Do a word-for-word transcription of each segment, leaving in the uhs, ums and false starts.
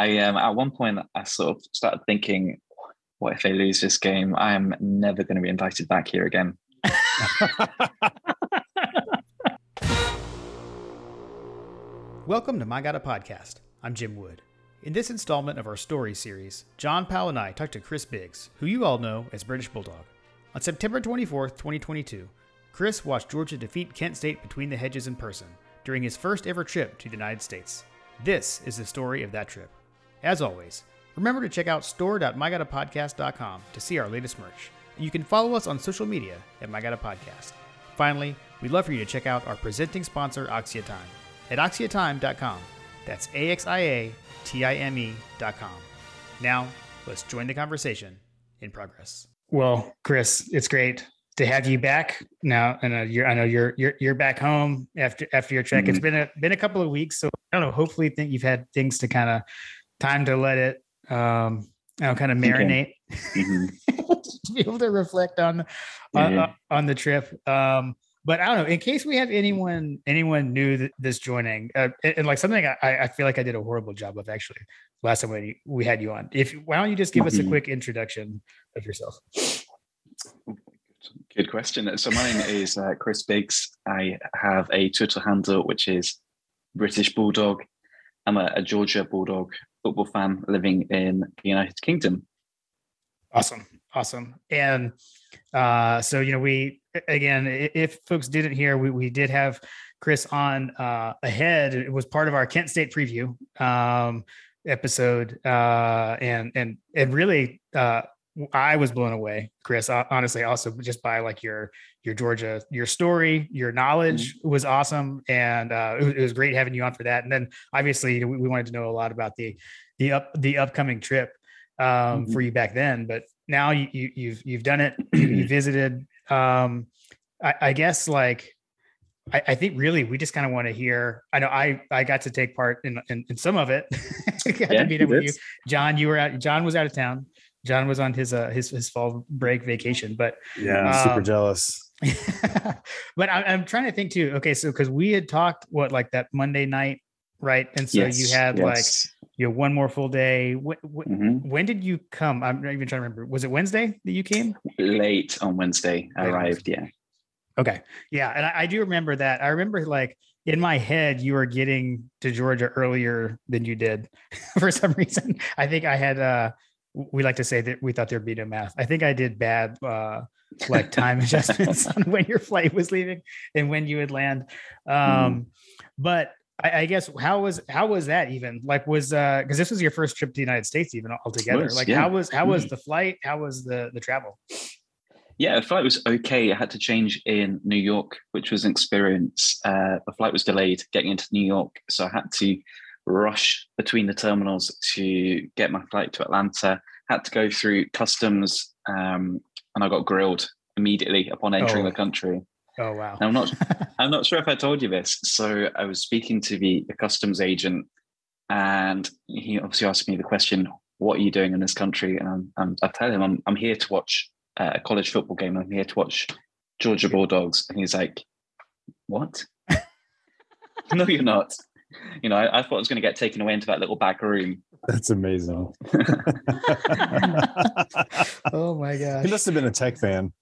I um, at one point I sort of started thinking, what if they lose this game? I am never going to be invited back here again. Welcome to My Gotta Podcast. I'm Jim Wood. In this installment of our story series, John Powell and I talked to Chris Biggs, who you all know as British Bulldog. On September twenty-fourth, twenty twenty-two, Chris watched Georgia defeat Kent State between the hedges in person during his first ever trip to the United States. This is the story of that trip. As always, remember to check out store dot my gotta podcast dot com to see our latest merch. And you can follow us on social media at My Gotta Podcast. Finally, we'd love for you to check out our presenting sponsor, Oxiatime, at oxiatime dot com. That's A X I A T I M E dot com. Now, let's join the conversation in progress. Well, Chris, it's great to have you back now. And I know you're, I know you're, you're, you're back home after, after your trek. Mm-hmm. It's been a, been a couple of weeks. So I don't know, hopefully think you've had things to kind of time to let it, um, you know, kind of marinate, okay. Mm-hmm. To be able to reflect on, on, yeah. on the trip. Um, But I don't know, in case we have anyone anyone new that this joining, uh, and, and like something I, I feel like I did a horrible job of actually last time we, we had you on. If Why don't you just give us a quick introduction of yourself? Good question. So my name is uh, Chris Biggs. I have a Twitter handle, which is British Bulldog. I'm a, a Georgia Bulldog football fan living in the United Kingdom. Awesome. Awesome. And uh, so, you know, we... Again, if folks didn't hear, we, we did have Chris on uh, ahead. It was part of our Kent State preview um, episode, uh, and and and really, uh, I was blown away, Chris. Honestly, also just by like your your Georgia, your story, your knowledge mm-hmm. was awesome, and uh, it, was, it was great having you on for that. And then obviously, we, we wanted to know a lot about the the up the upcoming trip um, mm-hmm. for you back then, but now you, you you've you've done it, you, you visited. Um, I, I guess like, I, I think really we just kind of want to hear, I know I, I got to take part in, in, in some of it. I got yeah, to meet up with you. John, you were out, John was out of town. John was on his, uh, his, his fall break vacation, but yeah, I'm um, super jealous. But I, I'm trying to think too. Okay. So, cause we had talked what, like that Monday night. Right. And so yes, you had yes. like, you know, one more full day. When, mm-hmm. when did you come? I'm not even trying to remember. Was it Wednesday that you came? Late on Wednesday. I arrived. Yeah. Okay. Yeah. And I, I do remember that. I remember like in my head, you were getting to Georgia earlier than you did for some reason. I think I had, uh, we like to say that we thought there'd be no math. I think I did bad, uh, like time adjustments on when your flight was leaving and when you would land. Um, mm. But I guess how was how was that even like was uh because this was your first trip to the United States even altogether was, like yeah. how was how was the flight how was the the travel? Yeah, the flight was okay. I had to change in New York, which was an experience. Uh, the flight was delayed getting into New York, so I had to rush between the terminals to get my flight to Atlanta. Had to go through customs, um, and I got grilled immediately upon entering oh. the country. Oh wow! I'm not. I'm not sure if I told you this. So I was speaking to the, the customs agent, and he obviously asked me the question, "What are you doing in this country?" And I'm, I'm, I tell him, "I'm I'm here to watch uh, a college football game. I'm here to watch Georgia Bulldogs." And he's like, "What? No, you're not." You know, I, I thought I was going to get taken away into that little back room. That's amazing. Oh my gosh! He must have been a tech fan.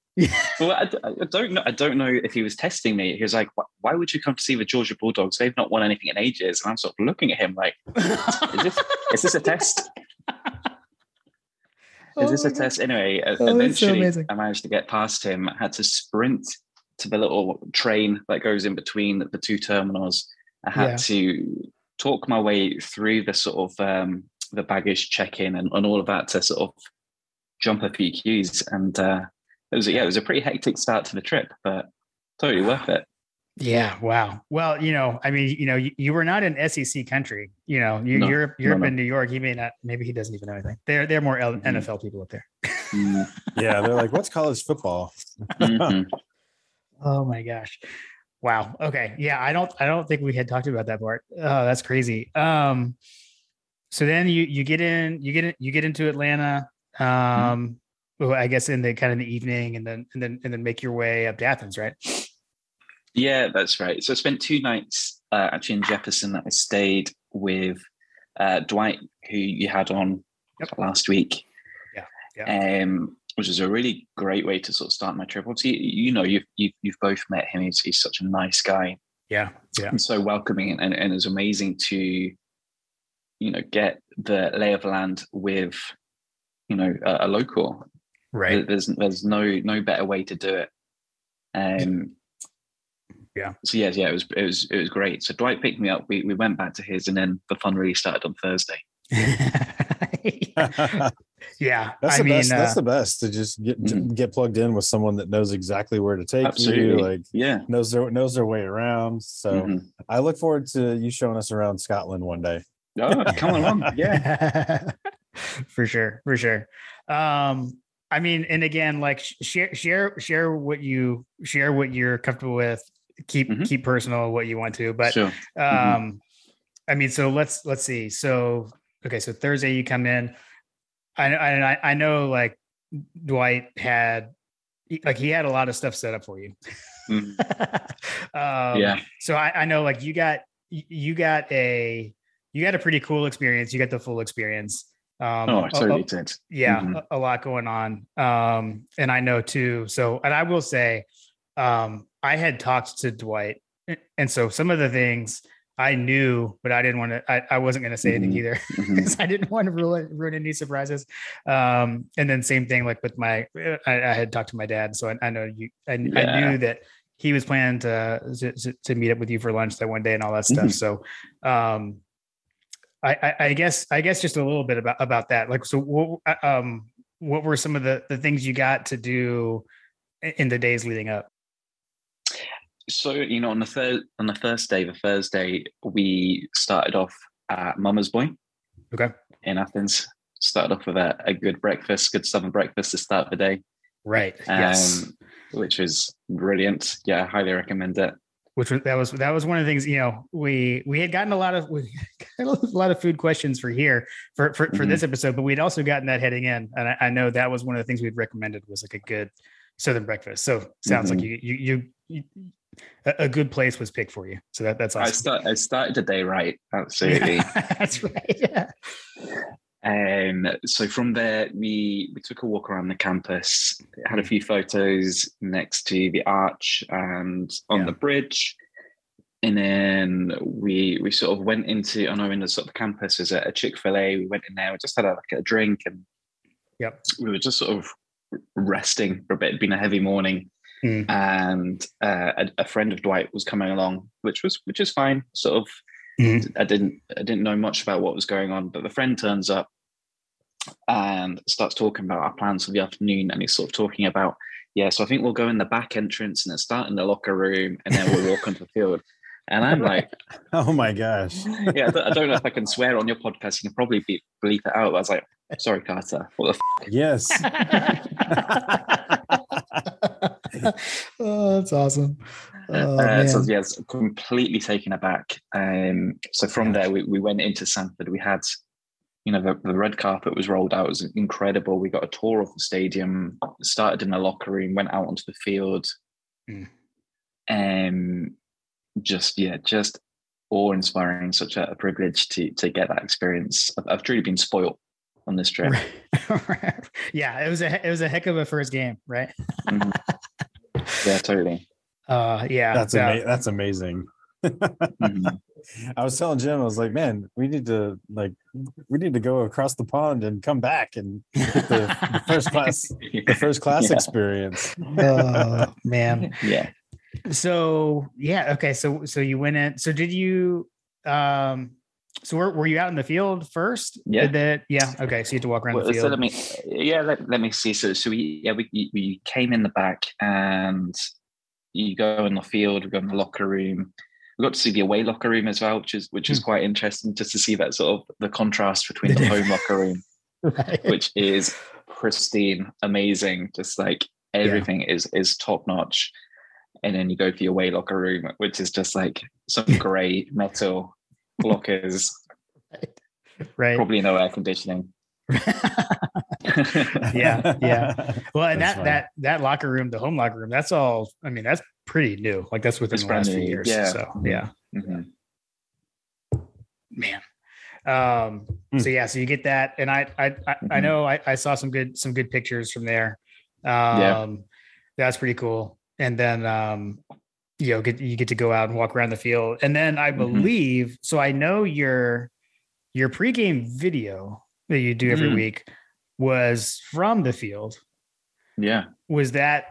Well, I, I don't know. I don't know if he was testing me. He was like, "Why would you come to see the Georgia Bulldogs? They've not won anything in ages." And I'm sort of looking at him like, "Is this, is this a test? Is this oh a test?" God. Anyway, oh, eventually, so I managed to get past him. I had to sprint to the little train that goes in between the two terminals. I had yeah. to talk my way through the sort of um, the baggage check-in and, and all of that to sort of jump a few queues and. Uh, It was, yeah, it was a pretty hectic start to the trip, but totally worth it. Yeah. Wow. Well, you know, I mean, you know, you, you were not in S E C country, you know, you, no, Europe, Europe no, no. and New York, he may not, maybe he doesn't even know anything. They're, they're more L- mm-hmm. N F L people up there. Mm-hmm. Yeah. They're like, what's college football? Mm-hmm. Oh my gosh. Wow. Okay. Yeah. I don't, I don't think we had talked about that part. Oh, that's crazy. Um, so then you, you get in, you get in, you get into Atlanta. Um, mm-hmm. Well, I guess in the kind of the evening and then and then and then make your way up to Athens, right? Yeah, that's right. So I spent two nights uh, actually in Jefferson. I stayed with uh, Dwight, who you had on yep. last week, yeah, yeah. Um, which is a really great way to sort of start my trip. Obviously, you know, you've you've, you've both met him. He's, he's such a nice guy. Yeah, yeah. And so welcoming, and, and, and it was amazing to, you know, get the lay of the land with, you know, a, a local. Right. There's there's no no better way to do it. Um. Yeah. So yeah, yeah, it was it was it was great. So Dwight picked me up. We we went back to his, and then the fun really started on Thursday. yeah, that's I the mean, best. Uh, that's the best to just get to mm-hmm. get plugged in with someone that knows exactly where to take Absolutely. you, like yeah, knows their knows their way around. So mm-hmm. I look forward to you showing us around Scotland one day. Oh, come along, yeah, for sure, for sure. Um, I mean, and again, like share share share what you share what you're comfortable with. Keep mm-hmm. keep personal what you want to, but sure. um, mm-hmm. I mean, so let's let's see. So okay, so Thursday you come in. I I I know like Dwight had like he had a lot of stuff set up for you. Mm-hmm. um, yeah. So I, I know like you got you got a you got a pretty cool experience. You got the full experience. Um, oh, it's totally intense. Yeah, mm-hmm. a, a lot going on. Um, and I know too. So, and I will say, um, I had talked to Dwight, and so some of the things I knew, but I didn't want to, I, I wasn't going to say mm-hmm. anything either because mm-hmm. I didn't want to ruin, ruin any surprises. Um, and then same thing, like with my, I, I had talked to my dad. So I, I know you, I, yeah. I knew that he was planning to, to, to meet up with you for lunch that one day and all that stuff. Mm-hmm. So, um, I, I, I guess, I guess just a little bit about, about that. Like, so what, um, what were some of the, the things you got to do in the days leading up? So, you know, on the third, on the first day, the Thursday, we started off at Mama's Boy. Okay. In Athens, started off with a, a good breakfast, good Southern breakfast to start the day. Right. Um, yes. Which was brilliant. Yeah. I highly recommend it. Which was, that was, that was one of the things, you know, we, we had gotten a lot of, we got a lot of food questions for here for, for, for mm-hmm. this episode, but we'd also gotten that heading in. And I, I know that was one of the things we'd recommended was like a good Southern breakfast. So sounds mm-hmm. like you, you, you, you a good place was picked for you, so that that's awesome. I, start, I started the day right, absolutely. Yeah, that's right. Yeah. Um. So from there, we we took a walk around the campus, had a few photos next to the arch and on yeah. the bridge, and then we we sort of went into I know in the sort of campus is a Chick-fil-A. We went in there, we just had a, like a drink, and yep, we were just sort of resting for a bit. It'd been a heavy morning. Mm-hmm. And uh, a, a friend of Dwight was coming along, which was which is fine. Sort of, mm-hmm. I didn't I didn't know much about what was going on, but the friend turns up and starts talking about our plans for the afternoon, and he's sort of talking about, yeah, so I think we'll go in the back entrance and then start in the locker room, and then we'll walk onto the field. And I'm like, oh my gosh, yeah, I don't know if I can swear on your podcast. You can probably be, bleep it out. But I was like, sorry, Carter. What the f-? Yes. Oh, that's awesome. Oh, uh, so yes, completely taken aback. Um, so from there, we, we went into Sanford. We had, you know, the, the red carpet was rolled out. It was incredible. We got a tour of the stadium, started in the locker room, went out onto the field. Mm. Um, just, yeah, just awe-inspiring. Such a, a privilege to, to get that experience. I've, I've truly been spoiled on this trip. Yeah, it was a it was a heck of a first game, right? Mm-hmm. Yeah, totally. Uh, yeah, that's so. ama- that's amazing. Mm-hmm. I was telling Jim, I was like, man, we need to like we need to go across the pond and come back and get the, the first class the first class yeah. experience. Oh man, yeah. So yeah, okay. So so you went in. So did you? Um, So were, were you out in the field first? Yeah. Did that, yeah. Okay. So you had to walk around well, the field. So let me, yeah. Let, let me see. So, so we, yeah, we, we came in the back and you go in the field, we go in the locker room. We got to see the away locker room as well, which is, which is quite interesting just to see that sort of the contrast between the home locker room, right. which is pristine, amazing. Just like everything yeah. is, is top notch. And then you go to the away locker room, which is just like some gray metal. Blockers, right. right? Probably no air conditioning. yeah, yeah. Well, and that's that funny. that that locker room, the home locker room, that's all. I mean, that's pretty new. Like that's within it's the last new. few years. Yeah. So yeah, mm-hmm. man. Um, mm. So yeah, so you get that, and I I I, mm-hmm. I know I, I saw some good some good pictures from there. Um, yeah. That's pretty cool. And then um, you know, get, you get to go out and walk around the field, and then I believe mm-hmm. so. I know your your pregame video that you do every mm. week was from the field. Yeah, was that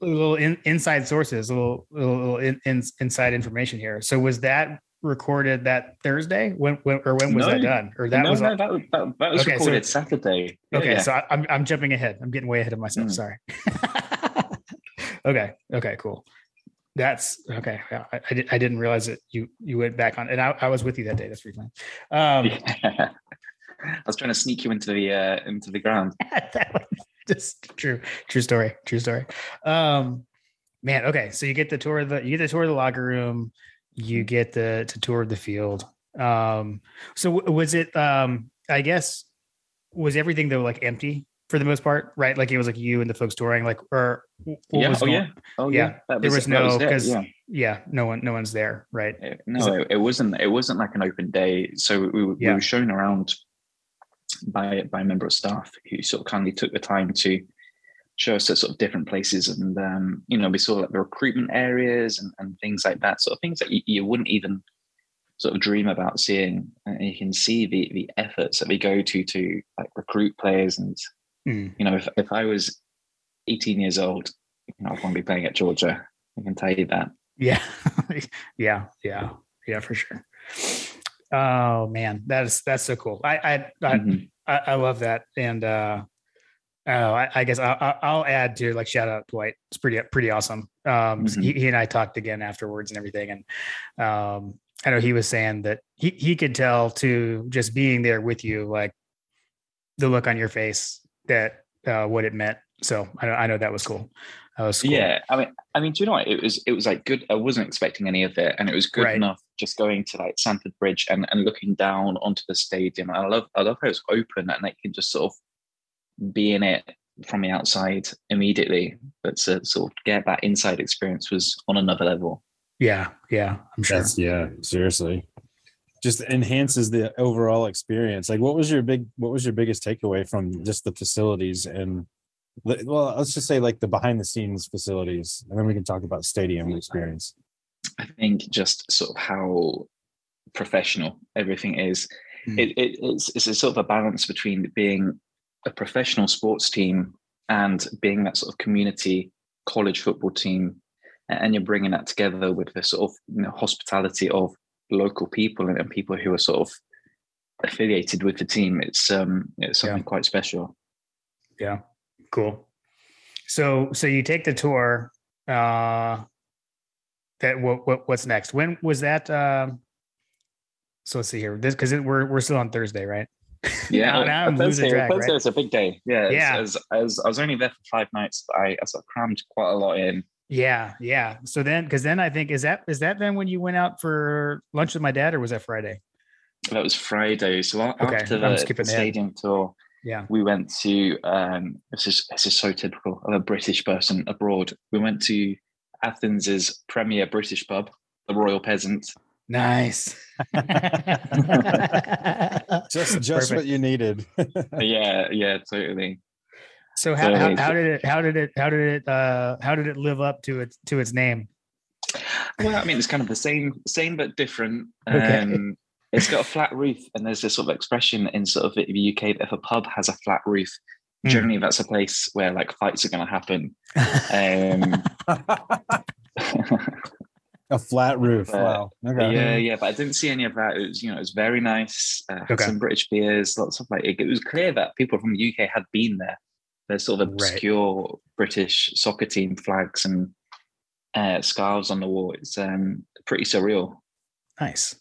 little in, inside sources, little little in, in, inside information here? So was that recorded that Thursday? When, when or when was no, that done? Or that no, was no, that, that, that was okay, recorded so, Saturday. Yeah, okay, yeah. so I, I'm I'm jumping ahead. I'm getting way ahead of myself. Mm. Sorry. okay. Okay. Cool. That's okay. Yeah, I, I, did, I didn't realize that you you went back on, and I, I was with you that day. That's pretty fun. Um, yeah. I was trying to sneak you into the uh, into the ground. That was just true. True story. True story. Um, man. Okay. So you get the tour of the you get the tour of the locker room. You get the to tour of the field. Um, so was it? Um, I guess was everything though like empty for the most part, right? Like it was like you and the folks touring, like or yeah, was oh, yeah, oh yeah, yeah. Was, there was no because yeah. yeah, no one, no one's there, right? It, no, so, it, it wasn't. It wasn't like an open day. So we, we yeah. were shown around by by a member of staff who sort of kindly took the time to show us at sort of different places, and um, you know, we saw like the recruitment areas and, and things like that, sort of things that you, you wouldn't even sort of dream about seeing. And you can see the the efforts that we go to to like recruit players, and mm. you know, if if I was eighteen years old, you know, I'd want to be playing at Georgia. I can tell you that. Yeah, yeah, yeah, yeah, for sure. Oh man, that is that's so cool. I I mm-hmm. I, I love that, and uh, oh, I, I guess I'll, I'll add to like shout out Dwight. It's pretty pretty awesome. Um, mm-hmm. he, he and I talked again afterwards and everything, and um, I know he was saying that he he could tell too, just being there with you, like the look on your face that uh, what it meant. So I know I know that was cool. That was cool. Yeah, I mean, I mean, do you know what? It was it was like good. I wasn't expecting any of it, and it was good right. enough. Just going to like Sanford Bridge and, and looking down onto the stadium. I love I love how it's open and that you can just sort of be in it from the outside immediately. But to sort of get that inside experience was on another level. Yeah, yeah, I'm sure. That's, yeah, seriously, just enhances the overall experience. Like, what was your big what was your biggest takeaway from just the facilities and well, let's just say like the behind the scenes facilities, and then we can talk about stadium experience. I think just sort of how professional everything is. Mm. It, it, it's, it's a sort of a balance between being a professional sports team and being that sort of community college football team. And you're bringing that together with the sort of you know, hospitality of local people and, and people who are sort of affiliated with the team. It's, um, it's something yeah. quite special. Yeah. Cool. So, so you take the tour, uh, That what, what what's next? When was that? Um, so let's see here. This because we're we're still on Thursday, right? Yeah, now I'm Thursday, track, Thursday right? It's a big day. Yeah, yeah. As, as, as I was only there for five nights, but I, I sort of crammed quite a lot in. Yeah, yeah. So then, because then I think is that is that then when you went out for lunch with my dad, or was that Friday? That was Friday. So okay. after the, the stadium tour, yeah, we went to. Um, this is this is so typical of a British person abroad. We went to Athens's premier British pub, the Royal Peasant. Nice. just just Perfect. What you needed. yeah, yeah, totally. So how, totally. how how did it how did it how did it uh how did it live up to its to its name? Well, I mean it's kind of the same same but different. Um okay. It's got a flat roof, and there's this sort of expression in sort of the U K that if a pub has a flat roof, generally, that's a place where like fights are going to happen. Um, a flat roof. Wow. Okay. Yeah, yeah, but I didn't see any of that. It was, you know, it was very nice. Uh, had okay. some British beers, lots of like. It, it was clear that people from the U K had been there. There's sort of obscure right. British soccer team flags and uh, scarves on the wall. It's um, pretty surreal. Nice.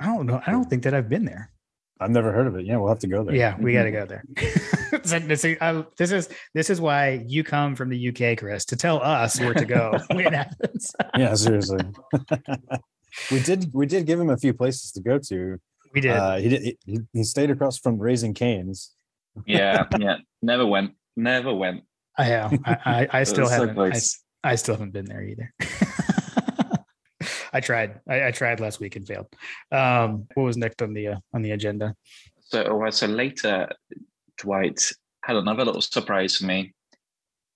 I don't know. I don't think that I've been there. I've never heard of it. Yeah, we'll have to go there. Yeah, we mm-hmm. got to go there. So this, is, I, this is this is why you come from the U K, Chris, to tell us where to go. Yeah, seriously. we did we did give him a few places to go to. We did. Uh, he did. He, he stayed across from Raising Canes. yeah, yeah. Never went. Never went. I have. I, I, I still haven't. So I, I still haven't been there either. I tried. I, I tried last week and failed. Um, what was next on the uh, on the agenda? So, so later, Dwight had another little surprise for me.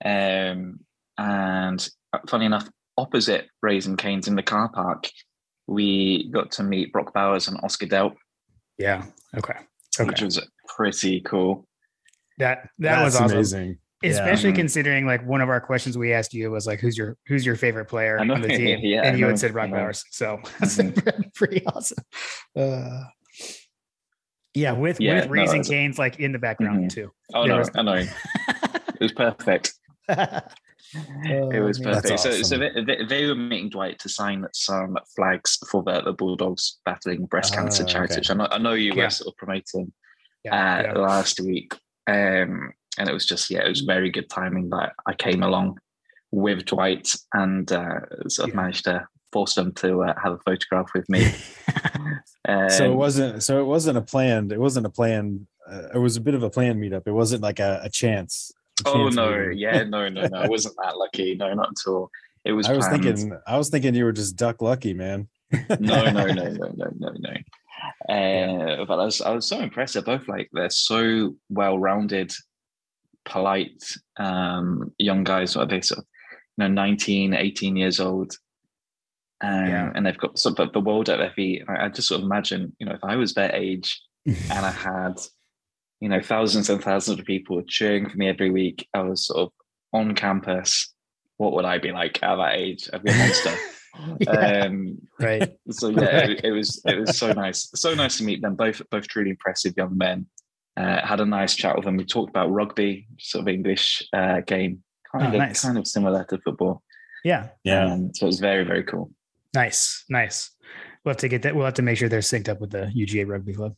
Um, and funny enough, opposite Raising Canes in the car park, we got to meet Brock Bowers and Oscar Delp. Yeah. Okay. Okay. Which was pretty cool. That that That's was awesome. Amazing. Especially yeah. considering like one of our questions we asked you was like, who's your who's your favorite player on the team? yeah, and you had said Brock Bowers. So that's mm-hmm. pretty awesome. Uh, yeah, with yeah, with Raising no, Canes like in the background mm-hmm. too. Oh there no, was- I know. It was perfect. Oh, it was perfect. Awesome. So, so they, they were meeting Dwight to sign some flags for the, the Bulldogs battling breast cancer uh, charity, okay. which I know, I know you yeah. were sort of promoting yeah, uh, yeah. last week. Um, and it was just, yeah, it was very good timing that I came along with Dwight and uh, sort of yeah. managed to force them to uh, have a photograph with me. um, so it wasn't. So it wasn't a planned. It wasn't a planned. Uh, it was a bit of a planned meetup. It wasn't like a, a chance. Oh no! Meeting. Yeah, no, no, no! I wasn't that lucky. No, not at all. It was. I was planned. thinking. I was thinking you were just duck lucky, man. no, no, no, no, no, no, no. Uh, but I was, I was so impressed. They're both like they're so well-rounded, polite um, young guys. What are they? Sort of, you know, nineteen, eighteen years old, um, yeah. and they've got sort of the world at their feet. I, I just sort of imagine, you know, if I was their age and I had. You know, thousands and thousands of people cheering for me every week. I was sort of on campus. What would I be like at that age? I'd be a monster. yeah. Um, right. So yeah, it, it was it was so nice, so nice to meet them. Both both truly impressive young men. Uh, had a nice chat with them. We talked about rugby, sort of English uh, game, kind oh, of nice. kind of similar to football. Yeah, yeah. Um, so it was very very cool. Nice, nice. We'll have to get that. We'll have to make sure they're synced up with the U G A Rugby Club.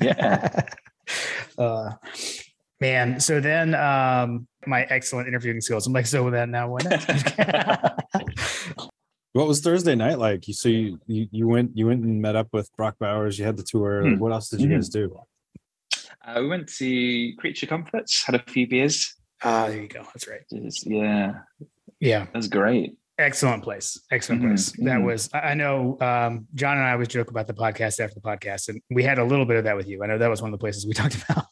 Yeah. Uh, man. So then, um, my excellent interviewing skills. I'm like, so with that now, what next? What was Thursday night like? So you, you you went you went and met up with Brock Bowers. You had the tour. Hmm. What else did you mm-hmm. guys do? Uh, we went to Creature Comforts. Had a few beers. Ah, uh, there you go. That's right. Just, yeah, yeah. That's great. Excellent place. Excellent mm-hmm. place. That mm-hmm. was, I know um, John and I always joke about the podcast after the podcast, and we had a little bit of that with you. I know that was one of the places we talked about.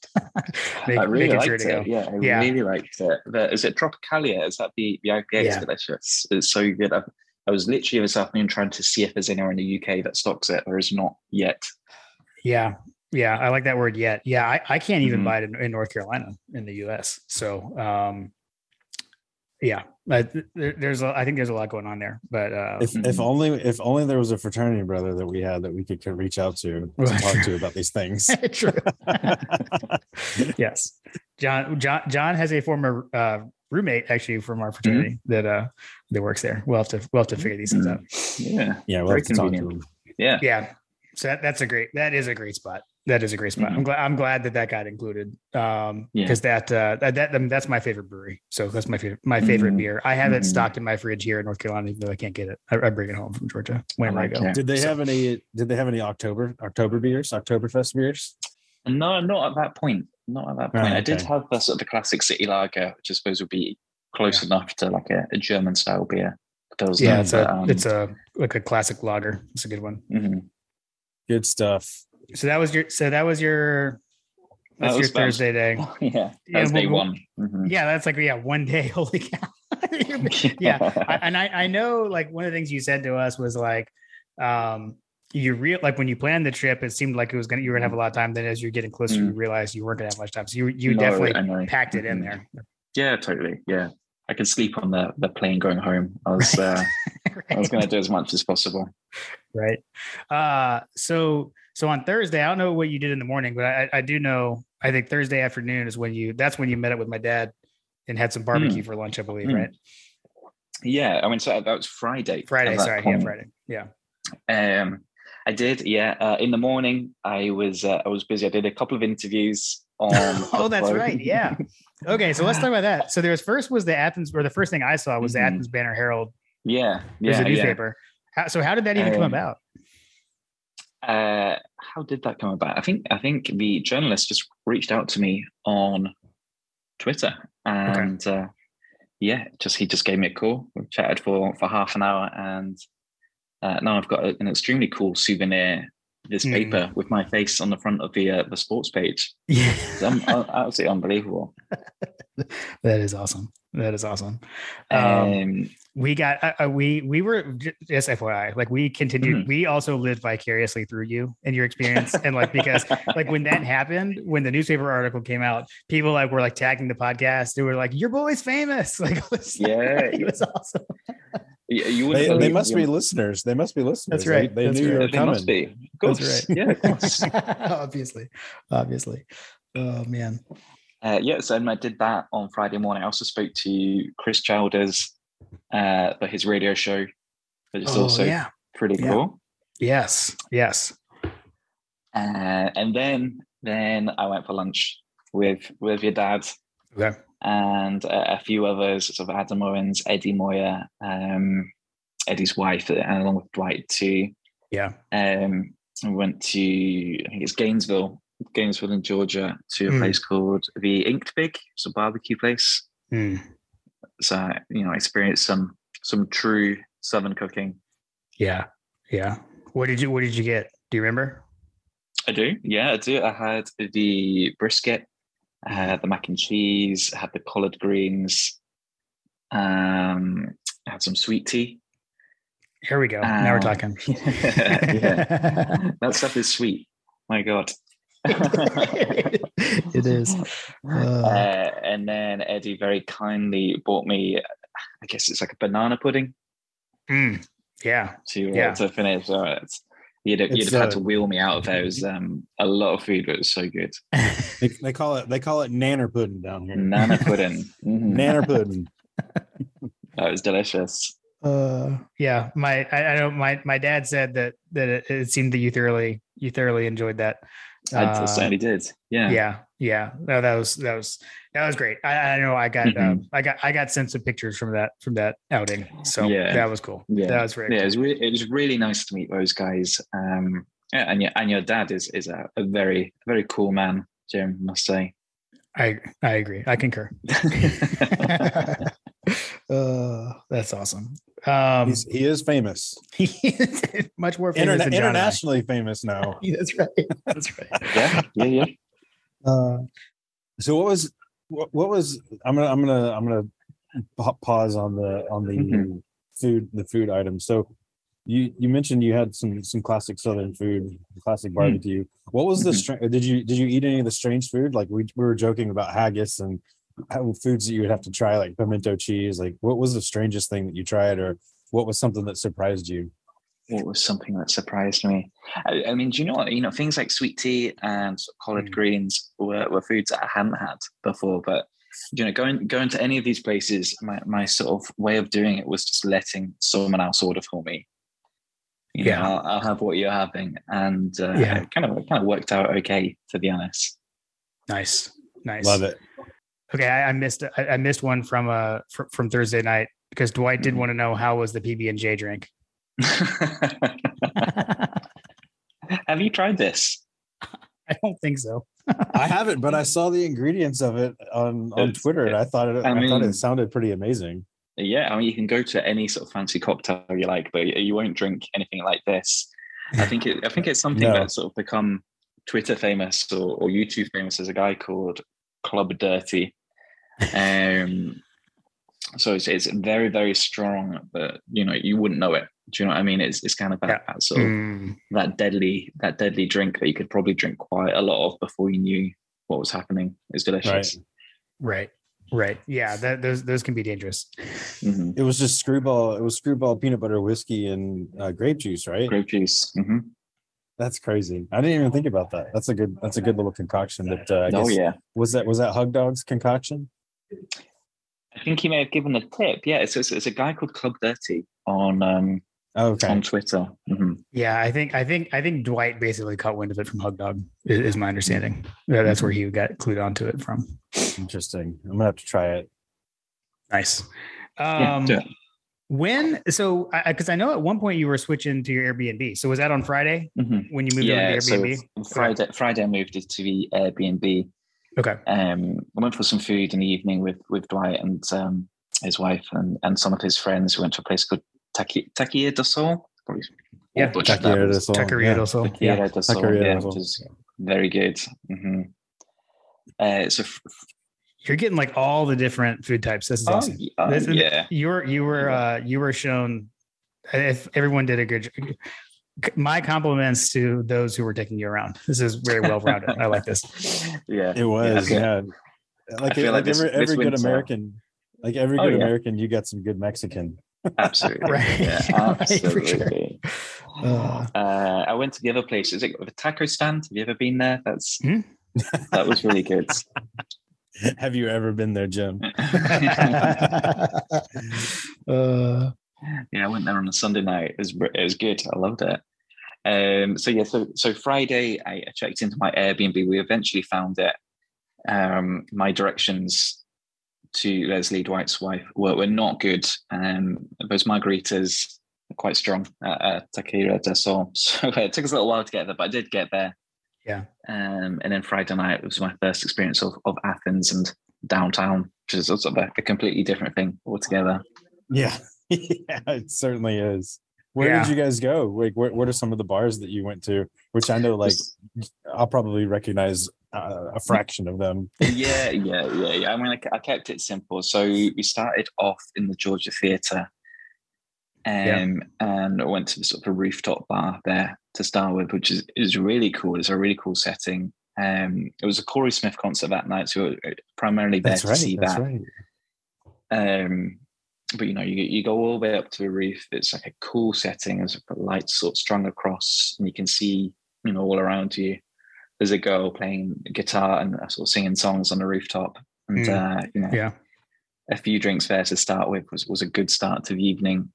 make, I really liked sure it. Go. Yeah, I yeah. really liked it. The, is it Tropicalia? Is that the, the I P A? Yeah. It's delicious. It's so good. I, I was literally this afternoon trying to see if there's anywhere in the U K that stocks it. There is not yet. Yeah. Yeah. I like that word yet. Yeah. I, I can't even mm-hmm. buy it in, in North Carolina in the U S. So, um, yeah, there's a, I think there's a lot going on there, but uh, if, if only if only there was a fraternity brother that we had that we could, could reach out to to talk to about these things. True. Yes, John John John has a former uh, roommate actually from our fraternity mm-hmm. that uh, that works there. We'll have to we'll have to figure these things out. Yeah, yeah, we'll have to talk to him. Yeah, yeah. So that, that's a great that is a great spot. That is a great spot. Mm-hmm. I'm glad. I'm glad that that got included because um, yeah. that uh, that, that I mean, that's my favorite brewery. So that's my favorite my favorite mm-hmm. beer. I have mm-hmm. it stocked in my fridge here in North Carolina, even though I can't get it. I, I bring it home from Georgia whenever I, like I go. It. Did they so, have any? Did they have any October October beers? Oktoberfest beers? No, not at that point. Not at that point. Right, I okay. did have the sort of the classic city lager, which I suppose would be close yeah. enough to like a, a German style beer. But was yeah, none, it's but, a um, it's a like a classic lager. It's a good one. Mm-hmm. Good stuff. So that was your. So that was your. That's that was your bad. Thursday day. Yeah, that was day one. Mm-hmm. Yeah, that's like yeah, one day. Holy cow! yeah, I, and I, I know like one of the things you said to us was like, um, you real like when you planned the trip, it seemed like it was gonna you were gonna have a lot of time. Then as you're getting closer, mm. you realized you weren't gonna have much time. So you you no, definitely packed it in there. Yeah, totally. Yeah, I could sleep on the the plane going home. I was uh, right. I was gonna do as much as possible. Right. Uh. So. So on Thursday, I don't know what you did in the morning, but I, I do know, I think Thursday afternoon is when you, that's when you met up with my dad and had some barbecue mm. for lunch, I believe, mm. right? Yeah. I mean, so that was Friday. Friday, sorry. Point. Yeah, Friday. Yeah. Um, I did. Yeah. Uh, in the morning, I was, uh, I was busy. I did a couple of interviews on. oh, that's road. right. Yeah. Okay. So let's talk about that. So there was first was the Athens, or the first thing I saw was mm-hmm. the Athens Banner Herald. Yeah. yeah There's a newspaper. Yeah. How, so how did that even um, come about? Uh, how did that come about? I think I think the journalist just reached out to me on Twitter, and okay. uh, yeah, just he just gave me a call. We chatted for, for half an hour, and Uh, now I've got a, an extremely cool souvenir, this mm. paper with my face on the front of the uh, the sports page. Yeah, it's un- absolutely unbelievable. That is awesome. That is awesome. Um, um, we got uh, we we were just F Y I, like we continued. Mm-hmm. We also lived vicariously through you and your experience, and like because like when that happened, when the newspaper article came out, people like were like tagging the podcast. They were like, "Your boy's famous!" Like, it was, yeah, it was awesome. You they, they must be listeners. They must be listeners. That's right. They, they That's knew right. you were they coming. Must be. Of course. That's right. Yeah, of course. Obviously. Obviously. Oh, man. Uh, yeah, so I did that on Friday morning. I also spoke to Chris Childers uh, for his radio show, which is oh, also yeah. pretty yeah. cool. Yes. Yes. Uh, and then then I went for lunch with, with your dad. Okay. And uh, a few others, sort of Adam Owens, Eddie Moyer, um, Eddie's wife, and along with Dwight too. Yeah. Um, we went to, I think it's Gainesville, Gainesville in Georgia, to a mm. place called the Inked Pig. It's a barbecue place. Mm. So, you know, I experienced some some true Southern cooking. Yeah, yeah. What did you What did you get? Do you remember? I do. Yeah, I do. I had the brisket. I had the mac and cheese, I had the collard greens, um, I had some sweet tea. Here we go. Um, now we're talking. Yeah. That stuff is sweet. My God. It is. Uh, uh, and then Eddie very kindly bought me, I guess it's like a banana pudding. Mm, yeah. To, uh, yeah. to finish. All right. You'd have, you'd have uh, had to wheel me out of there. It was um, a lot of food, but it was so good. They, they call it they call it nanner pudding down here. Nanner pudding. Mm. Nanner pudding. That was delicious. Uh, yeah, my I, I know my my dad said that that it, it seemed that you thoroughly you thoroughly enjoyed that. Uh, I certainly did. Yeah, yeah, yeah. No, that was that was that was great. I, I know I got mm-hmm. um, I got I got sent some pictures from that from that outing. So yeah. that was cool. Yeah. That was very. Yeah, cool. it, was re- it was really nice to meet those guys. Um, yeah, and your and your dad is is a, a very very cool man, Jim, must say. I I agree. I concur. Uh, that's awesome. Um, He's, he is famous. He is much more famous Interna- than John internationally I. famous now. That's right. That's right. Yeah, yeah, yeah. Uh, so what was what, what was? I'm gonna I'm gonna I'm gonna pause on the on the mm-hmm. food the food items. So you you mentioned you had some some classic Southern food, classic barbecue. Mm-hmm. What was the mm-hmm. did you did you eat any of the strange food? Like we we were joking about haggis and. Foods that you would have to try, like pimento cheese. Like, what was the strangest thing that you tried, or what was something that surprised you? What was something that surprised me? I, I mean, do you know what? You know, things like sweet tea and collard mm. greens were, were foods that I hadn't had before. But you know, going going to any of these places, my my sort of way of doing it was just letting someone else order for me. You yeah, know, I'll, I'll have what you're having, and uh, yeah, it kind of it kind of worked out okay, to be honest. Nice, nice, love it. Okay, I, I missed I, I missed one from uh fr- from Thursday night because Dwight did want to know how was the P B and J drink. Have you tried this? I don't think so. I haven't, but I saw the ingredients of it on, on Twitter, and I thought it I, I mean, thought it sounded pretty amazing. Yeah, I mean, you can go to any sort of fancy cocktail you like, but you won't drink anything like this. I think it, I think it's something no. that's sort of become Twitter famous or, or YouTube famous. There's a guy called Club Dirty. um so it's, it's very very strong, but you know you wouldn't know it. Do you know what I mean? It's it's kind of that, yeah. that sort of mm. that deadly that deadly drink that you could probably drink quite a lot of before you knew what was happening. It's delicious. Right, right, right. Yeah, that, those those can be dangerous. Mm-hmm. It was just screwball. It was screwball peanut butter whiskey and uh, grape juice, right? Grape juice. Mm-hmm. That's crazy. I didn't even think about that. That's a good. That's a good little concoction. That uh, I guess, oh yeah. Was that was that Hug Dog's concoction? I think he may have given a tip. Yeah, it's, it's, it's a guy called Club Dirty on um okay. on Twitter. Mm-hmm. Yeah, I think I think I think Dwight basically caught wind of it from Hug Dog. Is, is my understanding. Yeah, that's where he got clued onto it from. Interesting. I'm gonna have to try it. Nice. Um, yeah, when so because I, I know at one point you were switching to your Airbnb. So was that on Friday mm-hmm. when you moved yeah, on to Airbnb? So Friday, Friday I moved it to the Airbnb. Okay. Um, I went for some food in the evening with with Dwight and um, his wife and, and some of his friends. We went to a place called Taqueria del Sol. Yeah, Taqueria del Sol. Taqueria del Sol. Yeah, yeah. Sol. yeah which is very good. Mm-hmm. Uh, so f- you're getting like all the different food types. This is oh, awesome. Uh, this is, yeah, you were you were uh, you were shown. If everyone did a good job. My compliments to those who were taking you around. This is very well rounded. I like this. Yeah, it was. Yeah, okay. yeah. like, it, like, like this, every, every good American, out. like every good oh, yeah. American, you got some good Mexican. Absolutely, right. yeah, absolutely. Right, sure. uh, uh, I went to the other place. Is it the taco stand? Have you ever been there? That's hmm? that was really good. Have you ever been there, Jim? uh, yeah, I went there on a Sunday night. It was, it was good. I loved it. Um, so yeah, so so Friday, I checked into my Airbnb. We eventually found it. Um, my directions to Leslie, Dwight's wife, were, were not good. Um, those margaritas are quite strong at, at Taqueria del Sol. So it took us a little while to get there, but I did get there. Yeah. Um, and then Friday night was my first experience of, of Athens and downtown, which is also a, a completely different thing altogether. Yeah. Yeah, it certainly is. Where yeah. did you guys go? Like, what, what are some of the bars that you went to? Which I know, like, I'll probably recognize uh, a fraction of them. yeah, yeah, yeah, yeah. I mean, I, I kept it simple. So we started off in the Georgia Theater, um, yeah. and I went to sort of a rooftop bar there to start with, which is is really cool. It's a really cool setting. Um, it was a Corey Smith concert that night, so we were primarily there that's to right, see that's that. Right. Um. But, you know, you you go all the way up to the roof. It's like a cool setting. There's the lights sort of strung across and you can see, you know, all around you. There's a girl playing guitar and sort of singing songs on the rooftop. And, mm. uh, you know, yeah. a few drinks there to start with was, was a good start to the evening.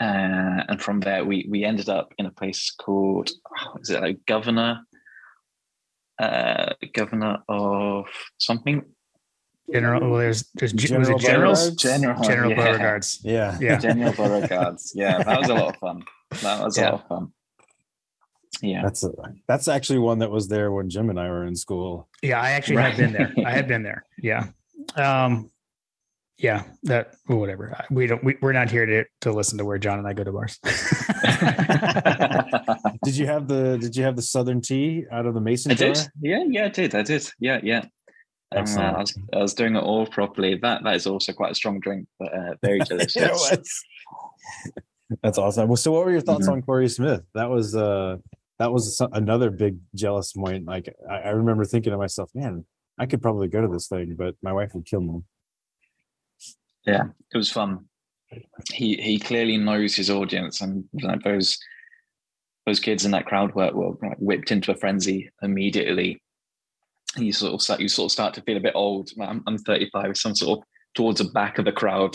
Uh, and from there, we we ended up in a place called, oh, is it like Governor? Uh, Governor of something? General, well, there's there's General Generals, General, General yeah. Beauregards, yeah, yeah, General Beauregards, yeah. That was a lot of fun. That was yeah. a lot of fun. Yeah, that's a, that's actually one that was there when Jim and I were in school. Yeah, I actually right. had been there. I had been there. Yeah, um, yeah. That well, whatever. We don't. We, we're not here to to listen to where John and I go to bars. Did you have the Did you have the Southern tea out of the Mason jar? I did. Yeah, yeah, I did. I did. Yeah, yeah. Um, I, was, I was doing it all properly. That that is also quite a strong drink, but uh, very delicious. It was. That's awesome. Well, so what were your thoughts mm-hmm. on Corey Smith? That was uh, that was another big jealous point. Like I, I remember thinking to myself, man, I could probably go to this thing, but my wife would kill me. Yeah, it was fun. He he clearly knows his audience, and like those those kids in that crowd were, were like, whipped into a frenzy immediately. You sort of start, you sort of start to feel a bit old. I'm, I'm thirty-five, some sort of towards the back of the crowd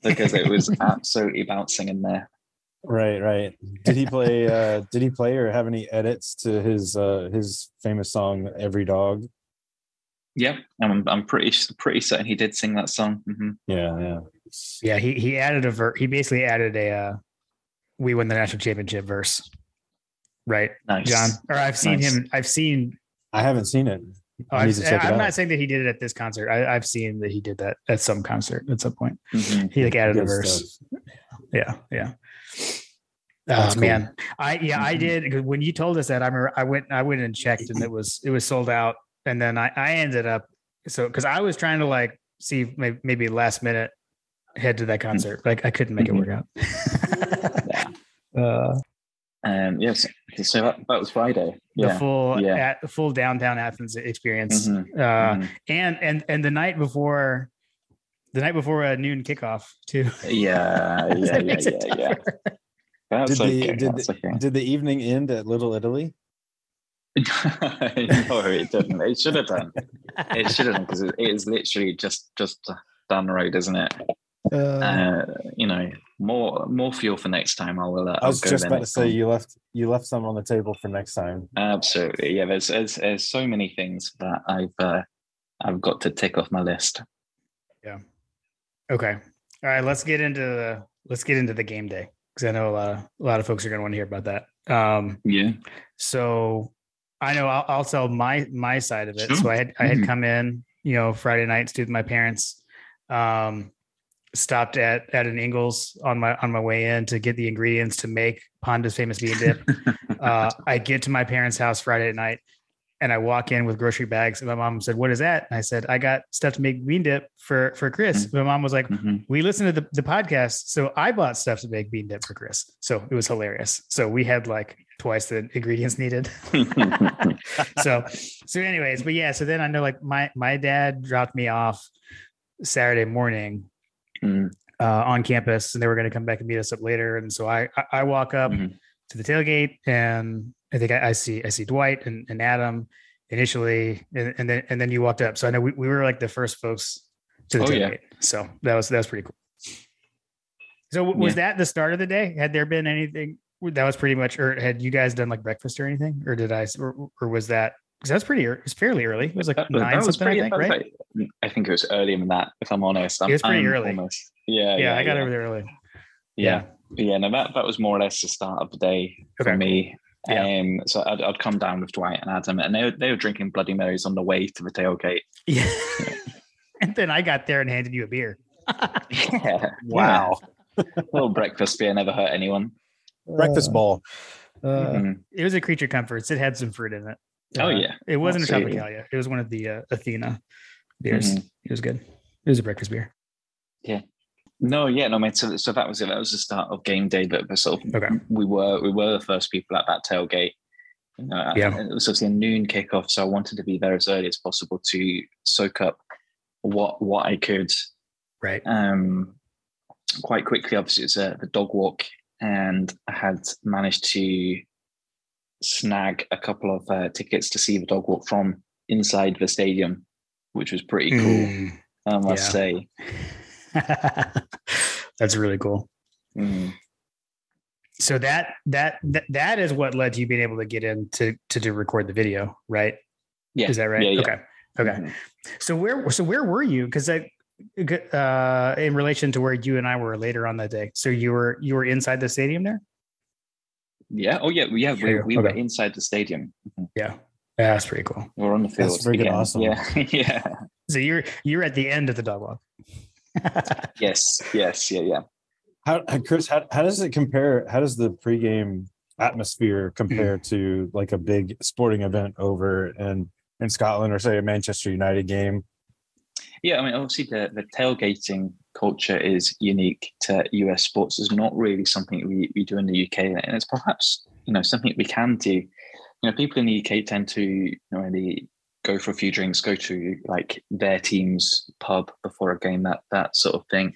because it was absolutely bouncing in there. Right, right. Did he play? Uh, did he play or have any edits to his uh, his famous song "Every Dog"? Yeah, I'm I'm pretty pretty certain he did sing that song. Mm-hmm. Yeah, yeah, yeah. He he added a ver- he basically added a uh, "We Win the National Championship" verse. Right, nice. John. Or I've seen nice. him. I've seen. I haven't seen it. Oh, I'm not out. saying that he did it at this concert. I, I've seen that he did that at some concert at some point. Mm-hmm. He like added Good a verse. Stuff. Yeah, yeah. Oh cool. man, I yeah mm-hmm. I did. When you told us that, I remember I went I went and checked, and it was it was sold out. And then I, I ended up so because I was trying to like see maybe, maybe last minute head to that concert, but I, I couldn't make mm-hmm. it work out. yeah. Uh, Um, yes, so that, that was Friday. Yeah. The full, yeah. at, the full downtown Athens experience, mm-hmm. Uh, mm-hmm. and and and the night before, the night before a noon kickoff too. Yeah, yeah, yeah, yeah, yeah. That's did okay. the did That's the, okay. did the evening end at Little Italy? No, it didn't. It should have done. It should have done because it, it is literally just just down the road, isn't it? Uh, uh, you know, more more fuel for next time. I will. Uh, I was just about to say time. you left you left some on the table for next time. Absolutely, yeah. There's there's, there's so many things that I've uh, I've got to tick off my list. Yeah. Okay. All right. Let's get into the let's get into the game day because I know a lot of a lot of folks are going to want to hear about that. Um, yeah. So I know I'll, I'll tell my my side of it. Sure. So I had I had mm-hmm. come in, you know, Friday night to do with my parents. Um, stopped at at an Ingles on my on my way in to get the ingredients to make Ponda's famous bean dip. uh, I get to my parents' house Friday at night, and I walk in with grocery bags. And my mom said, "What is that?" And I said, "I got stuff to make bean dip for for Chris." Mm-hmm. My mom was like, mm-hmm. "We listened to the, the podcast, so I bought stuff to make bean dip for Chris." So it was hilarious. So we had like twice the ingredients needed. so so anyways, but yeah. So then I know like my my dad dropped me off Saturday morning. Mm-hmm. Uh, on campus, and they were going to come back and meet us up later. And so I, I, I walk up mm-hmm. to the tailgate, and I think I, I see, I see Dwight and, and Adam initially, and, and then, and then you walked up. So I know we, we were like the first folks to the oh, tailgate. Yeah. So that was, that was pretty cool. So w- was yeah. that the start of the day? Had there been anything that was pretty much, or had you guys done like breakfast or anything, or did I, or, or was that, because that was pretty early. It was fairly early. It was like that, nine that was something, pretty, I think, right? Like, I think it was earlier than that, if I'm honest. I'm, it was pretty I'm early. Almost, yeah, yeah, yeah, I got yeah. over there early. Yeah. yeah. Yeah, no, that, that was more or less the start of the day okay. for me. Yeah. Um, so I'd, I'd come down with Dwight and Adam, and they were, they were drinking Bloody Marys on the way to the tailgate. Yeah. yeah. And then I got there and handed you a beer. yeah. Wow. Yeah. A little breakfast beer never hurt anyone. Breakfast uh, bowl. Uh, mm-hmm. It was a Creature Comforts. It had some fruit in it. Uh, oh yeah, it wasn't Absolutely. a Tropicalia. It was one of the uh, Athena beers. Mm-hmm. It was good. It was a breakfast beer. Yeah. No, yeah, no, mate. So, so that was it. That was the start of game day. But, but sort of, okay. we were we were the first people at that tailgate. You know, yeah. It was obviously a noon kickoff, so I wanted to be there as early as possible to soak up what what I could. Right. Um. Quite quickly, obviously, it's a the dog walk, and I had managed to snag a couple of uh, tickets to see the dog walk from inside the stadium, which was pretty cool. Mm, I must yeah. say, that's really cool. Mm. So that, that that that is what led to you being able to get in to to, to record the video, right? Yeah, is that right? Yeah, yeah. Okay, okay. Mm-hmm. So where so where were you? Because I, uh, in relation to where you and I were later on that day, so you were you were inside the stadium there. Yeah. Oh, yeah. Yeah. We, we okay. were inside the stadium. Yeah. Yeah. That's pretty cool. We're on the field. That's freaking awesome. Yeah. yeah. So you're you're at the end of the dog walk. yes. Yes. Yeah. Yeah. How Chris? How how does it compare? How does the pregame atmosphere compare to like a big sporting event over in in Scotland, or say a Manchester United game? Yeah. I mean, obviously the the tailgating culture is unique to U S sports. It's not really something we, we do in the U K, and it's perhaps, you know, something we can do. You know, people in the U K tend to, you know, really go for a few drinks, go to like their team's pub before a game, that that sort of thing.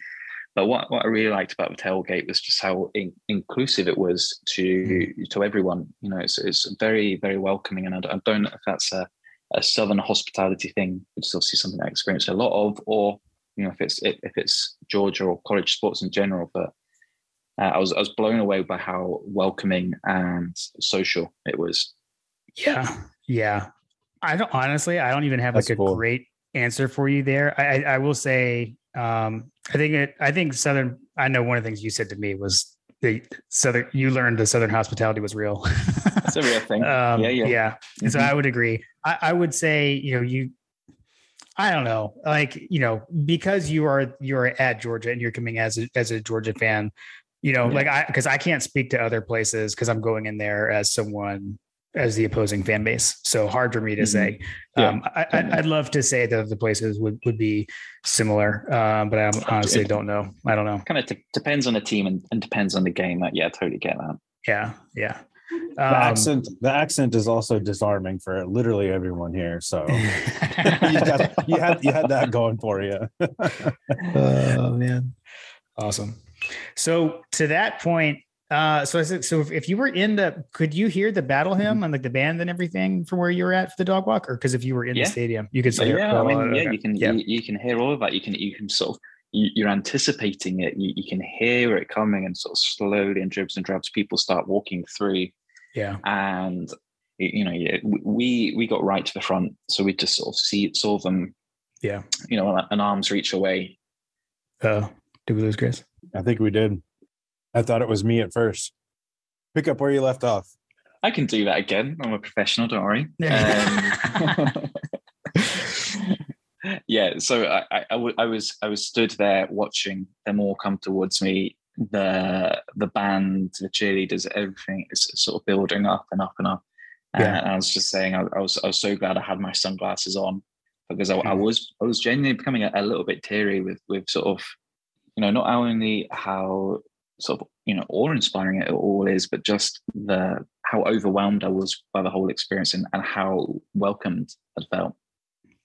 But what, what I really liked about the tailgate was just how in, inclusive it was to mm. to everyone. You know, it's it's very, very welcoming, and I don't, I don't know if that's a, a Southern hospitality thing, which is obviously something I experienced a lot of, or you know, if it's if it's Georgia or college sports in general, but uh, I was I was blown away by how welcoming and social it was. Yeah, yeah. I don't honestly, I don't even have That's like a cool. great answer for you there. I, I, I will say, um, I think it, I think Southern. I know one of the things you said to me was the Southern. You learned that Southern hospitality was real. That's a real thing. Um, yeah, yeah. yeah. Mm-hmm. So I would agree. I, I would say, you know, you. I don't know, like, you know, because you are, you're at Georgia and you're coming as a, as a Georgia fan, you know, yeah. like I, cause I can't speak to other places cause I'm going in there as someone, as the opposing fan base. So hard for me to mm-hmm. say, yeah. um, I, yeah. I'd love to say that the places would, would be similar. Um, but I honestly don't know. I don't know. Kind of t- depends on the team and, and depends on the game. Like, yeah, I totally get that. Yeah. Yeah. The um, accent, the accent is also disarming for literally everyone here. So you, got, you had you had that going for you. Oh man, awesome. So to that point, uh, so I said, so if, if you were in the, could you hear the battle hymn mm-hmm. and like the band and everything from where you were at for the dog walk, or because if you were in yeah. the stadium, you could. Still yeah, hear, yeah, oh, I mean, okay. yeah, you can yeah. You, you can hear all of that. You can you can sort of you, you're anticipating it. You, you can hear it coming, and sort of slowly and dribs and drabs, people start walking through. Yeah, and you know, we we got right to the front, so we just sort of see saw them. Yeah, you know, an arm's reach away. Uh, did we lose Chris? I think we did. I thought it was me at first. Pick up where you left off. I can do that again. I'm a professional. Don't worry. Um, yeah, so I, I, I, w- I was I was stood there watching them all come towards me. The the band, the cheerleaders, everything is sort of building up and up and up. Yeah. And I was just saying, I, I was I was so glad I had my sunglasses on, because I, mm. I was I was genuinely becoming a, a little bit teary with with sort of, you know, not only how sort of, you know, awe-inspiring it all is, but just the how overwhelmed I was by the whole experience and, and how welcomed I felt.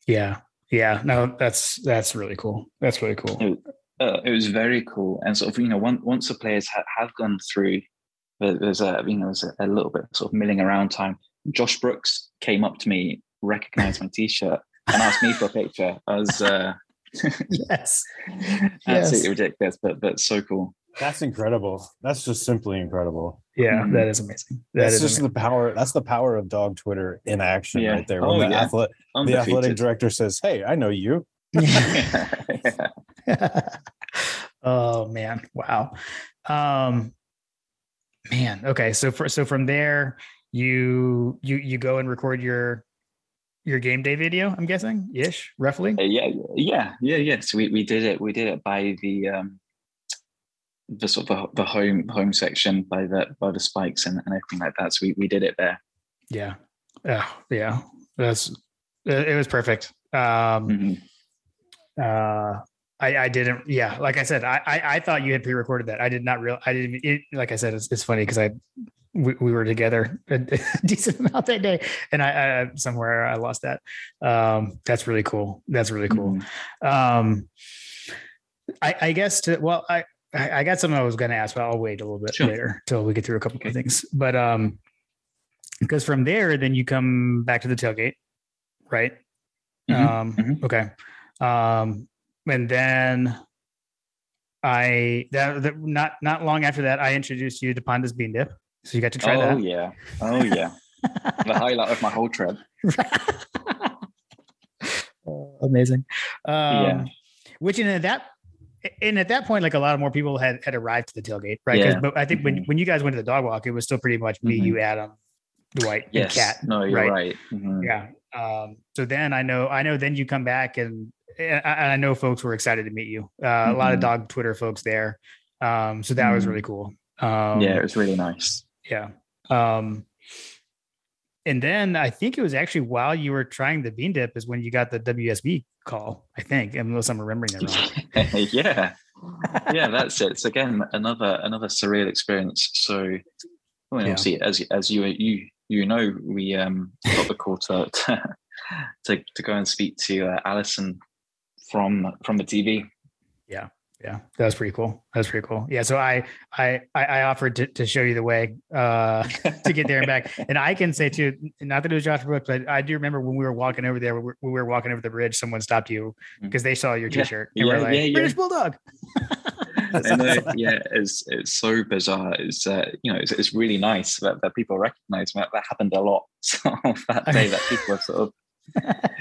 Yeah, yeah, no, that's that's really cool. That's really cool. It, uh, it was very cool, and sort of, you know, once once the players ha- have gone through, there's a you know there's a, a little bit of sort of milling around time. Josh Brooks came up to me, recognized my t-shirt, and asked me for a picture. I was uh, yes, absolutely yes. ridiculous, but but so cool. That's incredible. That's just simply incredible. Yeah, mm-hmm. that is amazing. That that's is just amazing. the power. That's the power of dog Twitter in action, yeah. right there. When oh, the, yeah. athlete, the athletic director says, "Hey, I know you." Oh man! Wow. Um, man. Okay. So for, so from there, you you you go and record your your game day video. I'm guessing ish, roughly. Uh, yeah. Yeah. Yeah. Yeah. So we we did it. We did it by the. Um, the sort of the home home section by the by the spikes and, and everything like that. So we, we did it there. Yeah. Yeah. Yeah. That's it was perfect. Um mm-hmm. uh I, I didn't yeah, like I said, I, I I thought you had pre-recorded that. I did not real I didn't it, like I said, it's it's funny because I we, we were together a decent amount that day. And I, I somewhere I lost that. Um that's really cool. That's really cool. Mm-hmm. Um I I guess to well I I got something I was going to ask, but I'll wait a little bit sure. later till we get through a couple more things. But um, because from there, then you come back to the tailgate, right? Mm-hmm. Um, mm-hmm. Okay. Um, and then I that, that not not long after that, I introduced you to Panda's Bean Dip, so you got to try oh, that. Oh yeah, oh yeah, the highlight of my whole trip. Amazing. Um, yeah. Which in that. And at that point, like a lot of more people had, had arrived to the tailgate, right? Yeah. But I think mm-hmm. when, when you guys went to the dog walk, it was still pretty much me, mm-hmm. you, Adam, Dwight, yes. and Kat. No, you're right. right. Mm-hmm. Yeah. Um, so then I know, I know. Then you come back, and, and I, I know folks were excited to meet you. Uh, mm-hmm. A lot of dog Twitter folks there. Um, so that mm-hmm. was really cool. Um, yeah, it was really nice. Yeah. Um, and then I think it was actually while you were trying the bean dip is when you got the W S B call, I think, unless I'm remembering that wrong. yeah. Yeah, that's it. It's again, another, another surreal experience. So well, yeah. obviously, as, as you, you, you know, we um, got the call to, to, to, to go and speak to uh, Allison from, from the T V. Yeah. Yeah. That was pretty cool. That was pretty cool. Yeah. So I, I, I offered to, to show you the way uh, to get there and back. And I can say too, not that it was Josh Brooks, but I do remember when we were walking over there, when we were walking over the bridge, someone stopped you because they saw your t-shirt yeah. and yeah, we're like, yeah, yeah. British Bulldog. And then, yeah. It's, it's so bizarre. It's, uh, you know, it's, it's really nice that, that people recognize me. That happened a lot that day that people were sort of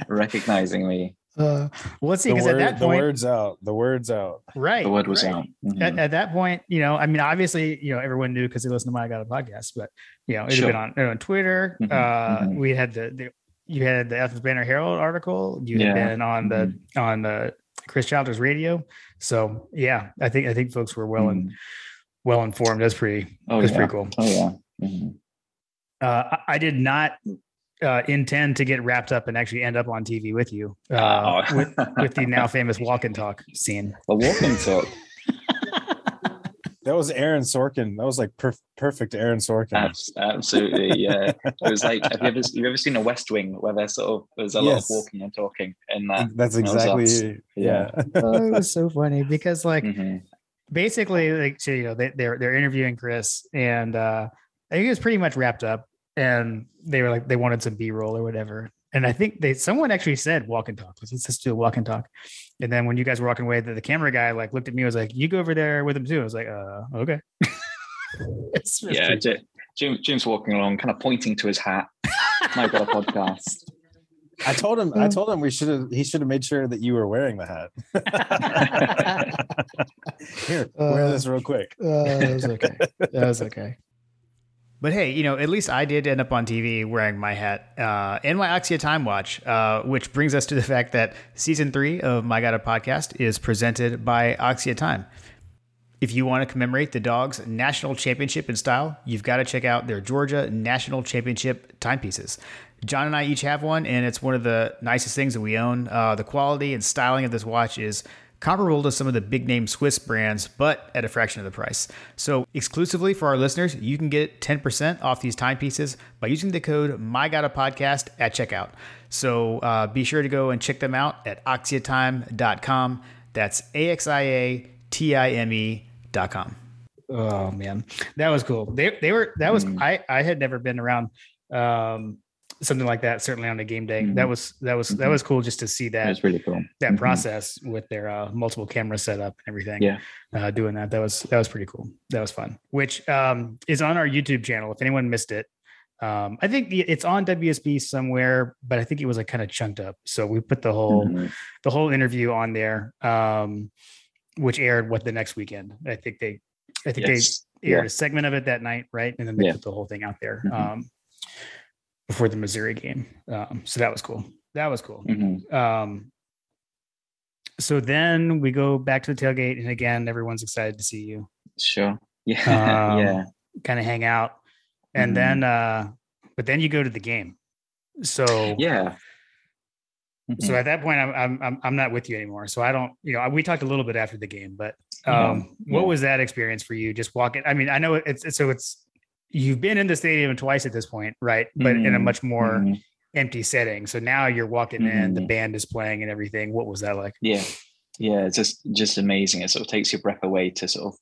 recognizing me. Uh, well, let's see. Because at that point, the word's out. The word's out. Right. The word was right. out. Mm-hmm. At, at that point, you know, I mean, obviously, you know, everyone knew because they listened to My Gotta Podcast, but you know, it had sure. been on, on Twitter. Mm-hmm. Uh, mm-hmm. We had the, the you had the Athens Banner Herald article. You yeah. had been on the mm-hmm. on the Chris Childers radio. So yeah, I think I think folks were well mm-hmm. and well informed. That's pretty. Oh, that's yeah. pretty cool. Oh yeah. Mm-hmm. Uh, I, I did not. Uh, intend to get wrapped up and actually end up on T V with you uh, oh. with, with the now famous walk and talk scene. The walk and talk. That was Aaron Sorkin. That was like perf- perfect Aaron Sorkin. Absolutely, yeah. It was like, have you ever, you ever seen a West Wing where there's sort of there's a yes. lot of walking and talking? And that, that's exactly that yeah. yeah. Oh, it was so funny because like mm-hmm. basically like so, you know they, they're they're interviewing Chris and uh, I think it was pretty much wrapped up. And they were like, they wanted some B-roll or whatever. And I think they, someone actually said walk and talk. Let's just do a walk and talk. And then when you guys were walking away, the, the camera guy like looked at me, was like, you go over there with him too. I was like, uh, okay. it's, it's yeah. J- Jim, Jim's walking along, kind of pointing to his hat. My God, a podcast. I told him, I told him we should have, he should have made sure that you were wearing the hat. Here, uh, wear this real quick. Uh, that was okay. That was okay. But hey, you know, at least I did end up on T V wearing my hat uh, and my Oxiatime watch, uh, which brings us to the fact that season three of My Gotta Podcast is presented by Oxiatime. If you want to commemorate the dog's national championship in style, you've got to check out their Georgia National Championship timepieces. John and I each have one, and it's one of the nicest things that we own. Uh, the quality and styling of this watch is comparable to some of the big-name Swiss brands, but at a fraction of the price. So exclusively for our listeners, you can get ten percent off these timepieces by using the code MyGottaPodcast at checkout. So uh, be sure to go and check them out at oxia time dot com. That's A X I A T I M E dot com. Oh, man. That was cool. They they were, that was, mm. I, I had never been around um, something like that, certainly on a game day. Mm-hmm. That was, that was, mm-hmm. that was cool just to see that. That's really cool. That mm-hmm. process with their uh, multiple camera setup and everything. Yeah. Uh, doing that. That was, that was pretty cool. That was fun, which um, is on our YouTube channel. If anyone missed it, um, I think it's on W S B somewhere, but I think it was like kind of chunked up. So we put the whole, mm-hmm. the whole interview on there. Um, which aired what the next weekend. I think they, I think yes. they aired yeah. a segment of it that night. Right. And then they yeah. put the whole thing out there, mm-hmm. um, before the Missouri game. Um, so that was cool. That was cool. Mm-hmm. Um, so then we go back to the tailgate, and again, everyone's excited to see you. Sure. Yeah. Um, yeah. Kind of hang out. And mm-hmm. then, uh, but then you go to the game. So yeah. So at that point, I'm I'm I'm not with you anymore. So I don't, you know, we talked a little bit after the game, but um, yeah. what was that experience for you? Just walking. I mean, I know it's, it's so it's you've been in the stadium twice at this point, right? But mm-hmm. in a much more mm-hmm. empty setting. So now you're walking mm-hmm. in, the band is playing and everything. What was that like? Yeah, yeah, it's just just amazing. It sort of takes your breath away to sort of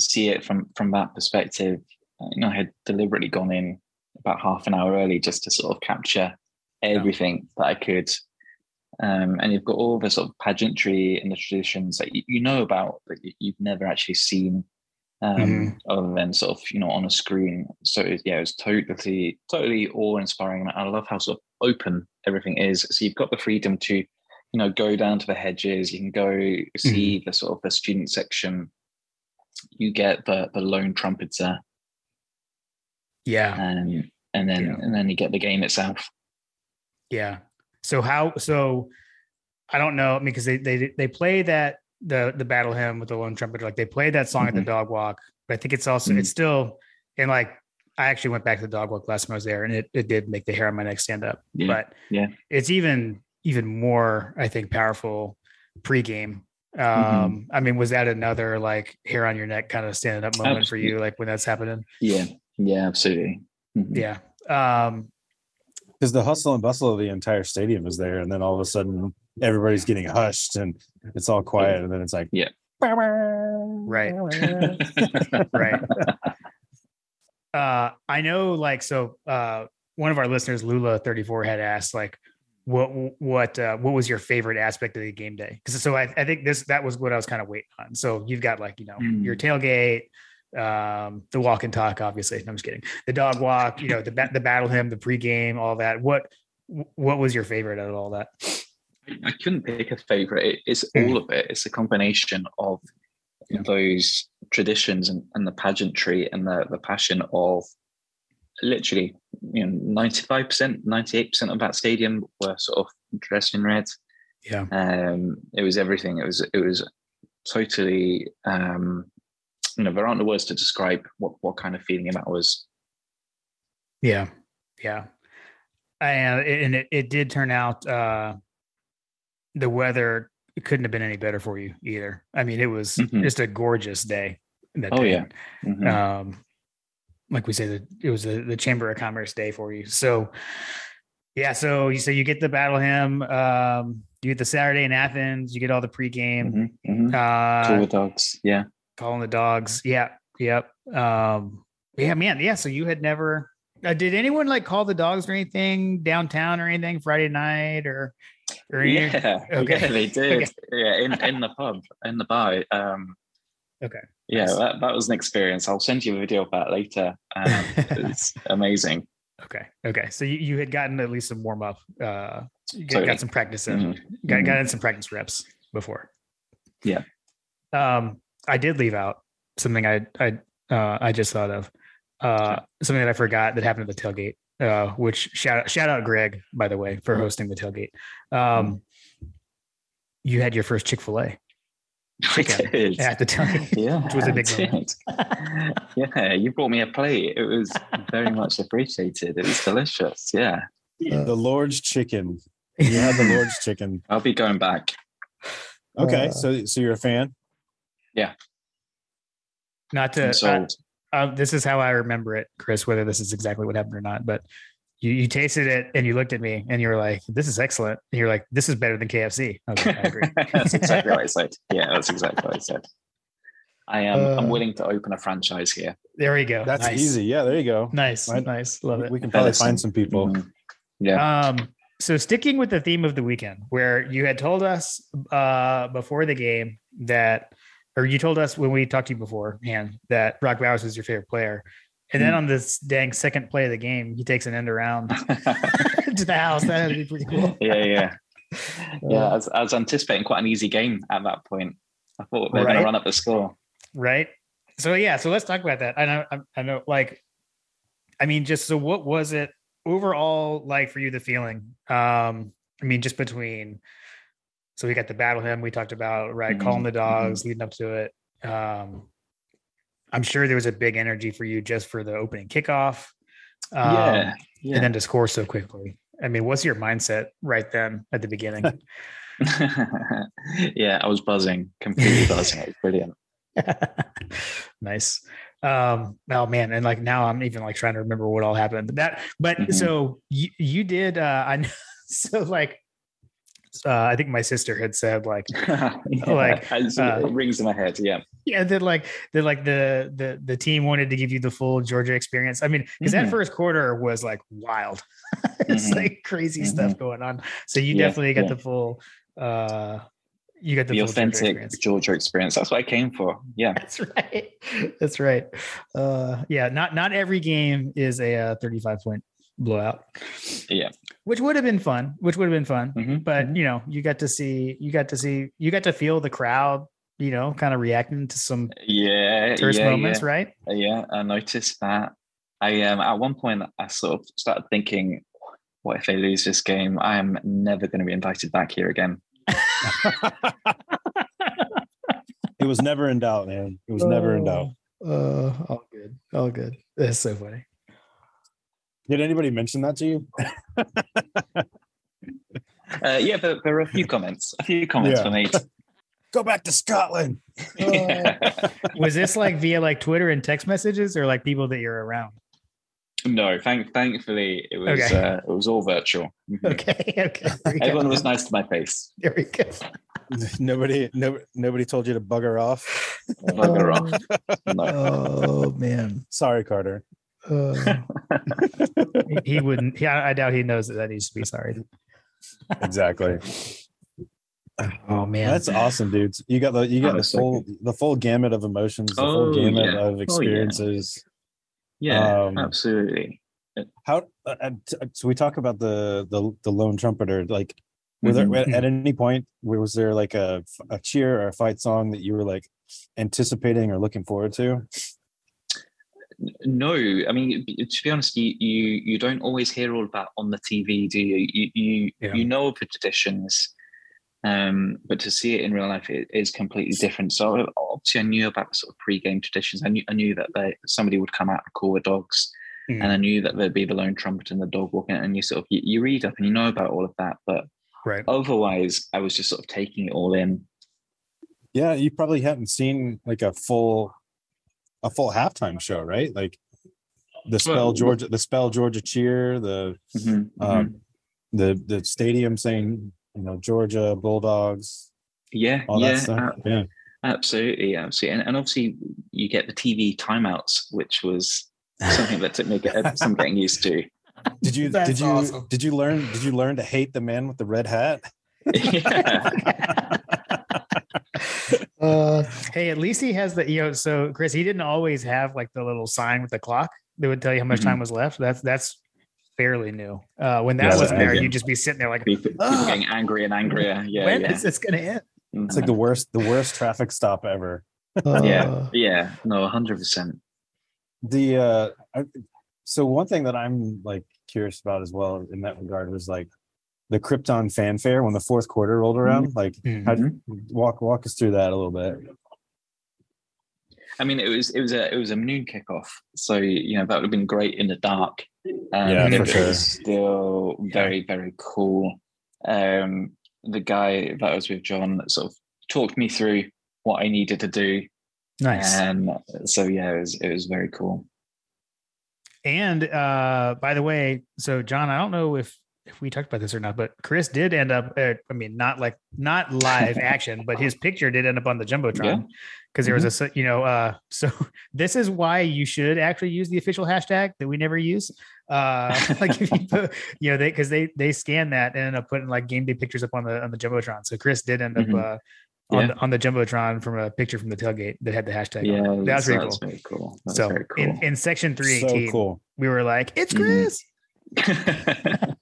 see it from from that perspective. You know, I had deliberately gone in about half an hour early just to sort of capture everything yeah. that I could. Um, and you've got all the sort of pageantry and the traditions that you, you know about, but you've never actually seen, um, mm-hmm. other than sort of, you know, on a screen. So it, yeah, it was totally, totally awe-inspiring. And I love how sort of open everything is. So you've got the freedom to, you know, go down to the hedges. You can go see mm-hmm. the sort of the student section. You get the the lone trumpeter. Yeah, and and then yeah. and then you get the game itself. Yeah. So how, so I don't know, I mean, because they, they, they play that, the, the battle hymn with the lone trumpeter, like they played that song mm-hmm. at the dog walk, but I think it's also, mm-hmm. it's still, and like, I actually went back to the dog walk last time I was there, and it, it did make the hair on my neck stand up, yeah. but yeah, it's even, even more, I think, powerful pregame. Um, mm-hmm. I mean, was that another like hair on your neck kind of standing up moment absolutely. For you? Like when that's happening? Yeah. Yeah, absolutely. Mm-hmm. Yeah. Um, Because the hustle and bustle of the entire stadium is there, and then all of a sudden everybody's getting hushed and it's all quiet, and then it's like, yeah, right, right. Uh, I know, like, so uh, one of our listeners, Lula thirty-four, had asked, like, what what uh, what was your favorite aspect of the game day? Because so I, I think this that was what I was kind of waiting on. So you've got like, you know, mm. your tailgate. Um, the walk and talk, obviously. No, I'm just kidding. The dog walk, you know, the ba- the battle hymn, the pregame, all that. What what was your favorite out of all that? I couldn't pick a favorite. It's all of it. It's a combination of yeah. those traditions and, and the pageantry and the, the passion of literally, you know, ninety-five percent, ninety-eight percent of that stadium were sort of dressed in red. Yeah. Um, it was everything. It was it was totally um you know, there aren't the words to describe what, what kind of feeling that was. Yeah. Yeah. And, and it, it did turn out, uh, the weather couldn't have been any better for you either. I mean, it was mm-hmm. just a gorgeous day. That oh, day. Yeah. Mm-hmm. Um, like we say, the, it was the, the Chamber of Commerce day for you. So, yeah. So you say so you get the battle hymn, um, you get the Saturday in Athens, you get all the pregame. Mm-hmm. Mm-hmm. Uh, cool with dogs. Yeah. Calling the dogs. Yeah. Yep. Um, yeah, man. Yeah. So you had never, uh, did anyone like call the dogs or anything downtown or anything Friday night or, or yeah, okay. yeah, they did. Okay. Yeah. In, in the pub, in the bar. Um, okay. Yeah. Nice. That, that was an experience. I'll send you a video of that later. Um, it's amazing. Okay. Okay. So you, you had gotten at least some warm up, uh, you got, got some practice in, mm-hmm. got, got in some practice reps before. Yeah. Um, I did leave out something I I uh, I just thought of. Uh, something that I forgot that happened at the tailgate, uh, which shout out, shout out Greg, by the way, for hosting the tailgate. Um, you had your first Chick-fil-A. I did. At the time, yeah, which was a big moment. Yeah, you brought me a plate. It was very much appreciated. It was delicious. Yeah, uh, the Lord's chicken. You had the Lord's chicken. I'll be going back. Okay, uh, so so you're a fan? Yeah. Not to. Uh, uh, this is how I remember it, Chris. Whether this is exactly what happened or not, but you you tasted it and you looked at me and you were like, "This is excellent." And you're like, "This is better than K F C." I, was like, I agree. That's exactly what I said. Yeah, that's exactly what I said. I am. Uh, I'm willing to open a franchise here. There you go. That's nice. Easy. Yeah, there you go. Nice, right? Nice. Love it. We can probably find some people. Mm-hmm. Yeah. Um. So sticking with the theme of the weekend, where you had told us uh, before the game that, or you told us when we talked to you beforehand that Brock Bowers was your favorite player. And then on this dang second play of the game, he takes an end around to the house. That would be pretty cool. Yeah, yeah. Yeah, I was, I was anticipating quite an easy game at that point. I thought they were right? going to run up the score. Right. So, yeah, so let's talk about that. I know, I know, like, I mean, just so what was it overall like for you, the feeling? Um, I mean, just between, so we got the battle hymn we talked about, right, mm-hmm. calling the dogs, mm-hmm. leading up to it. Um I'm sure there was a big energy for you just for the opening kickoff, um, yeah, yeah. and then to score so quickly. I mean, what's your mindset right then at the beginning? Yeah, I was buzzing, completely buzzing. It was brilliant. Nice. Um, oh man, and like now I'm even like trying to remember what all happened. But that, but mm-hmm. so you you did. Uh, I know. So like. Uh, I think my sister had said like, yeah, like it uh, rings in my head. Yeah. Yeah. That like, that like the, the, the team wanted to give you the full Georgia experience. I mean, cause mm-hmm. that first quarter was like wild. It's mm-hmm. like crazy mm-hmm. stuff going on. So you yeah, definitely got yeah. the full, uh, you got the, the full authentic Georgia experience. Georgia experience. That's what I came for. Yeah. That's right. That's right. Uh, yeah. Not, not every game is a uh, thirty-five point blowout, yeah, which would have been fun which would have been fun mm-hmm. but mm-hmm. you know, you got to see you got to see you got to feel the crowd, you know, kind of reacting to some yeah terse yeah, moments yeah. right yeah I noticed that. I um at one point I sort of started thinking, what if they lose this game? I am never going to be invited back here again. It was never in doubt, man. It was oh, never in doubt. Uh all good, all good. That's so funny. Did anybody mention that to you? uh, yeah, but there are a few comments. A few comments yeah. were made. Go back to Scotland. Uh. Was this like via like Twitter and text messages, or like people that you're around? No, thank thankfully it was okay. uh, it was all virtual. Okay, okay. Everyone was nice to my face. There we go. Nobody, no, nobody told you to bugger off. Bugger off. No. Oh man, sorry, Carter. Uh, he wouldn't. Yeah, I doubt he knows that that needs to be sorry. Exactly. Oh man, that's awesome, dudes! You got the you got oh, the full so the full gamut of emotions, the oh, full gamut yeah. of experiences. Oh, yeah, yeah um, absolutely. How uh, so? We talk about the the the lone trumpeter. Like, were mm-hmm. there at any point was there like a a cheer or a fight song that you were like anticipating or looking forward to? No, I mean, to be honest, you you, you don't always hear all of that on the T V, do you? You you, yeah. you know of the traditions, um, but to see it in real life it is completely different. So obviously, I knew about the sort of pre-game traditions. I knew I knew that they, somebody would come out and call the dogs, mm. and I knew that there'd be the lone trumpet and the dog walking. And you sort of you, you read up and you know about all of that, but right. otherwise, I was just sort of taking it all in. Yeah, you probably hadn't seen like a full. A full halftime show, right? Like the spell Georgia, the spell Georgia cheer, the mm-hmm, um, mm-hmm. the the stadium saying, you know, Georgia Bulldogs. Yeah, all yeah, that stuff. Uh, yeah, absolutely, absolutely, and, and obviously you get the T V timeouts, which was something that took me some getting used to. Did you That's did you awesome. did you learn did you learn to hate the man with the red hat? Yeah. Uh, hey, at least he has the, you know, so Chris, he didn't always have like the little sign with the clock that would tell you how much mm-hmm. time was left. That's, that's fairly new. Uh, when that yeah, wasn't there, you'd just be sitting there like, people, people oh, getting angry and angrier. Yeah. When yeah. is this going to end? Mm-hmm. It's like the worst, the worst traffic stop ever. Uh, yeah. Yeah. No, a hundred percent. the uh I, so one thing that I'm like curious about as well in that regard was like the Krypton fanfare when the fourth quarter rolled around. Like, mm-hmm. how'd you walk walk us through that a little bit? I mean, it was it was a it was a noon kickoff, so you know that would have been great in the dark. Um, yeah, for it sure. Was still very very cool. Um, the guy that I was with, John, sort of talked me through what I needed to do. Nice. Um, so yeah, it was it was very cool. And uh, by the way, so John, I don't know if. if we talked about this or not, but Chris did end up, uh, I mean, not like, not live action, but his picture did end up on the Jumbotron. Yeah. Cause there mm-hmm. was a, you know, uh, so this is why you should actually use the official hashtag that we never use. Uh, like if you put, you know, they, cause they, they scan that and end up putting like game day pictures up on the, on the Jumbotron. So Chris did end up, mm-hmm. uh, yeah. on the, on the Jumbotron from a picture from the tailgate that had the hashtag. Yeah, on it. That was really cool. Very cool. That's so very cool. In, in section three eighteen, so cool. We were like, it's Chris. Mm-hmm.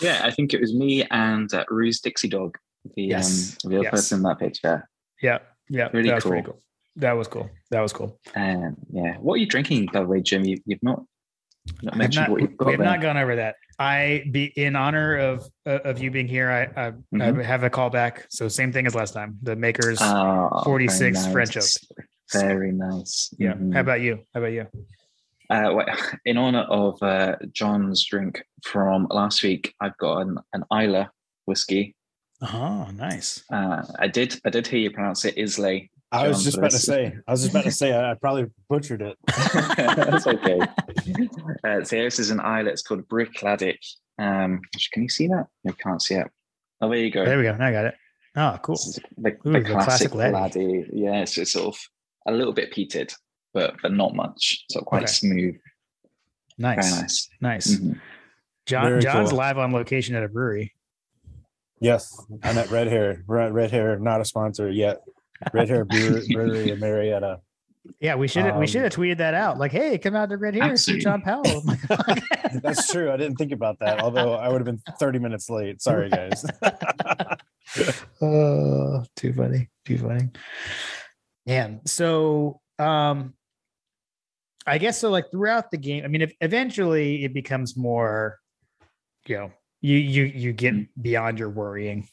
Yeah, I think it was me and uh, Ruse Dixie Dog, the yes. um, the other yes. person in that picture. Yeah, yeah, really that cool. Was cool. That was cool. That was cool. Um, yeah, what are you drinking, by the way, Jim? You, you've not, not mentioned not, what you've got. We've not gone over that. I be in honor of uh, of you being here. I I, mm-hmm. I have a call back. So same thing as last time. The Maker's oh, forty-six nice. French Oak. Very nice. Yeah. Mm-hmm. How about you? How about you? Uh, well, in honor of uh, John's drink from last week, I've got an, an Islay whiskey. Oh, nice! Uh, I did, I did hear you pronounce it Islay. I John, was just about to say. I was just about to say. I, I probably butchered it. That's okay. Uh, so this is an Islay. It's called Brickladic. Um, can you see that? You can't see it. Oh, there you go. There we go. Now I got it. Oh, cool. The, the, Ooh, the, the classic, classic laddie. Yes, yeah, so it's sort of a little bit peated. But, but not much, so quite okay. smooth. Nice, Very nice, nice. Mm-hmm. John Very John's cool. live on location at a brewery. Yes, I'm at Red Hair. We're at Red Hair, not a sponsor yet. Red Hair Brewery, brewery in Marietta. Yeah, we should um, we should have tweeted that out. Like, hey, come out to Red Hair, see John Powell. That's true. I didn't think about that. Although I would have been thirty minutes late. Sorry, guys. Oh, too funny, too funny. Man, so um. I guess so. Like throughout the game, I mean, if eventually it becomes more, you know, you you you get beyond your worrying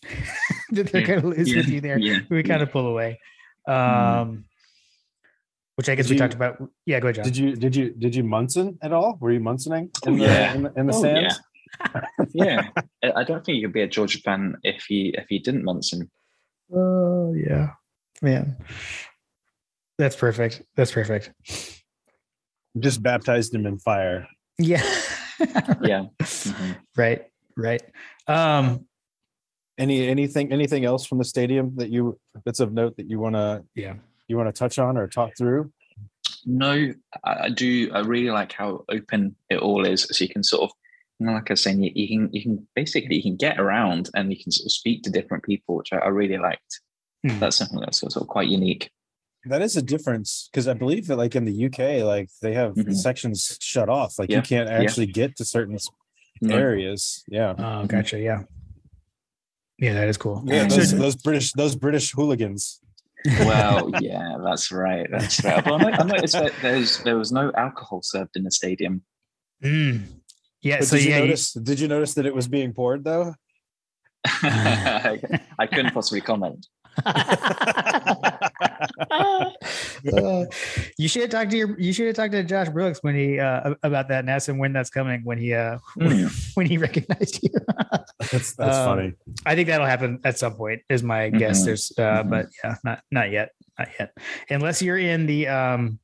that they're yeah, going to lose yeah, with you there. Yeah, we yeah. kind of pull away, um, mm. which I guess did we you, talked about. Yeah, go ahead, John. Did you did you did you Munson at all? Were you Munsoning in the yeah. in the, in the oh, stands? Yeah. yeah, I don't think you'd be a Georgia fan if he if he didn't Munson. Oh uh, yeah, man, that's perfect. That's perfect. Just baptized him in fire. Yeah. yeah. Mm-hmm. Right. Right. Um, Any anything anything else from the stadium that you that's of note that you want to yeah you want to touch on or talk through? No, I, I do. I really like how open it all is, so you can sort of, you know, like I was saying, you, you can you can basically you can get around and you can sort of speak to different people, which I, I really liked. Mm. That's something that's sort of quite unique. That is a difference because I believe that, like in the U K, like they have mm-hmm. sections shut off, like yeah. you can't actually yeah. get to certain yeah. areas. Yeah. Oh, gotcha. Yeah. Yeah, that is cool. Yeah, those, those British, those British hooligans. Well, yeah, that's right. That's right. But I noticed that there's there was no alcohol served in the stadium. Mm. Yeah. But so did you yeah, notice? You... Did you notice that it was being poured though? I couldn't possibly comment. uh, you should have talked to your you should have talked to Josh Brooks when he uh about that and asked him when that's coming, when he uh when, when he recognized you. that's that's um, funny. I think that'll happen at some point is my mm-hmm. guess. There's uh mm-hmm. but yeah, not not yet not yet unless you're in the um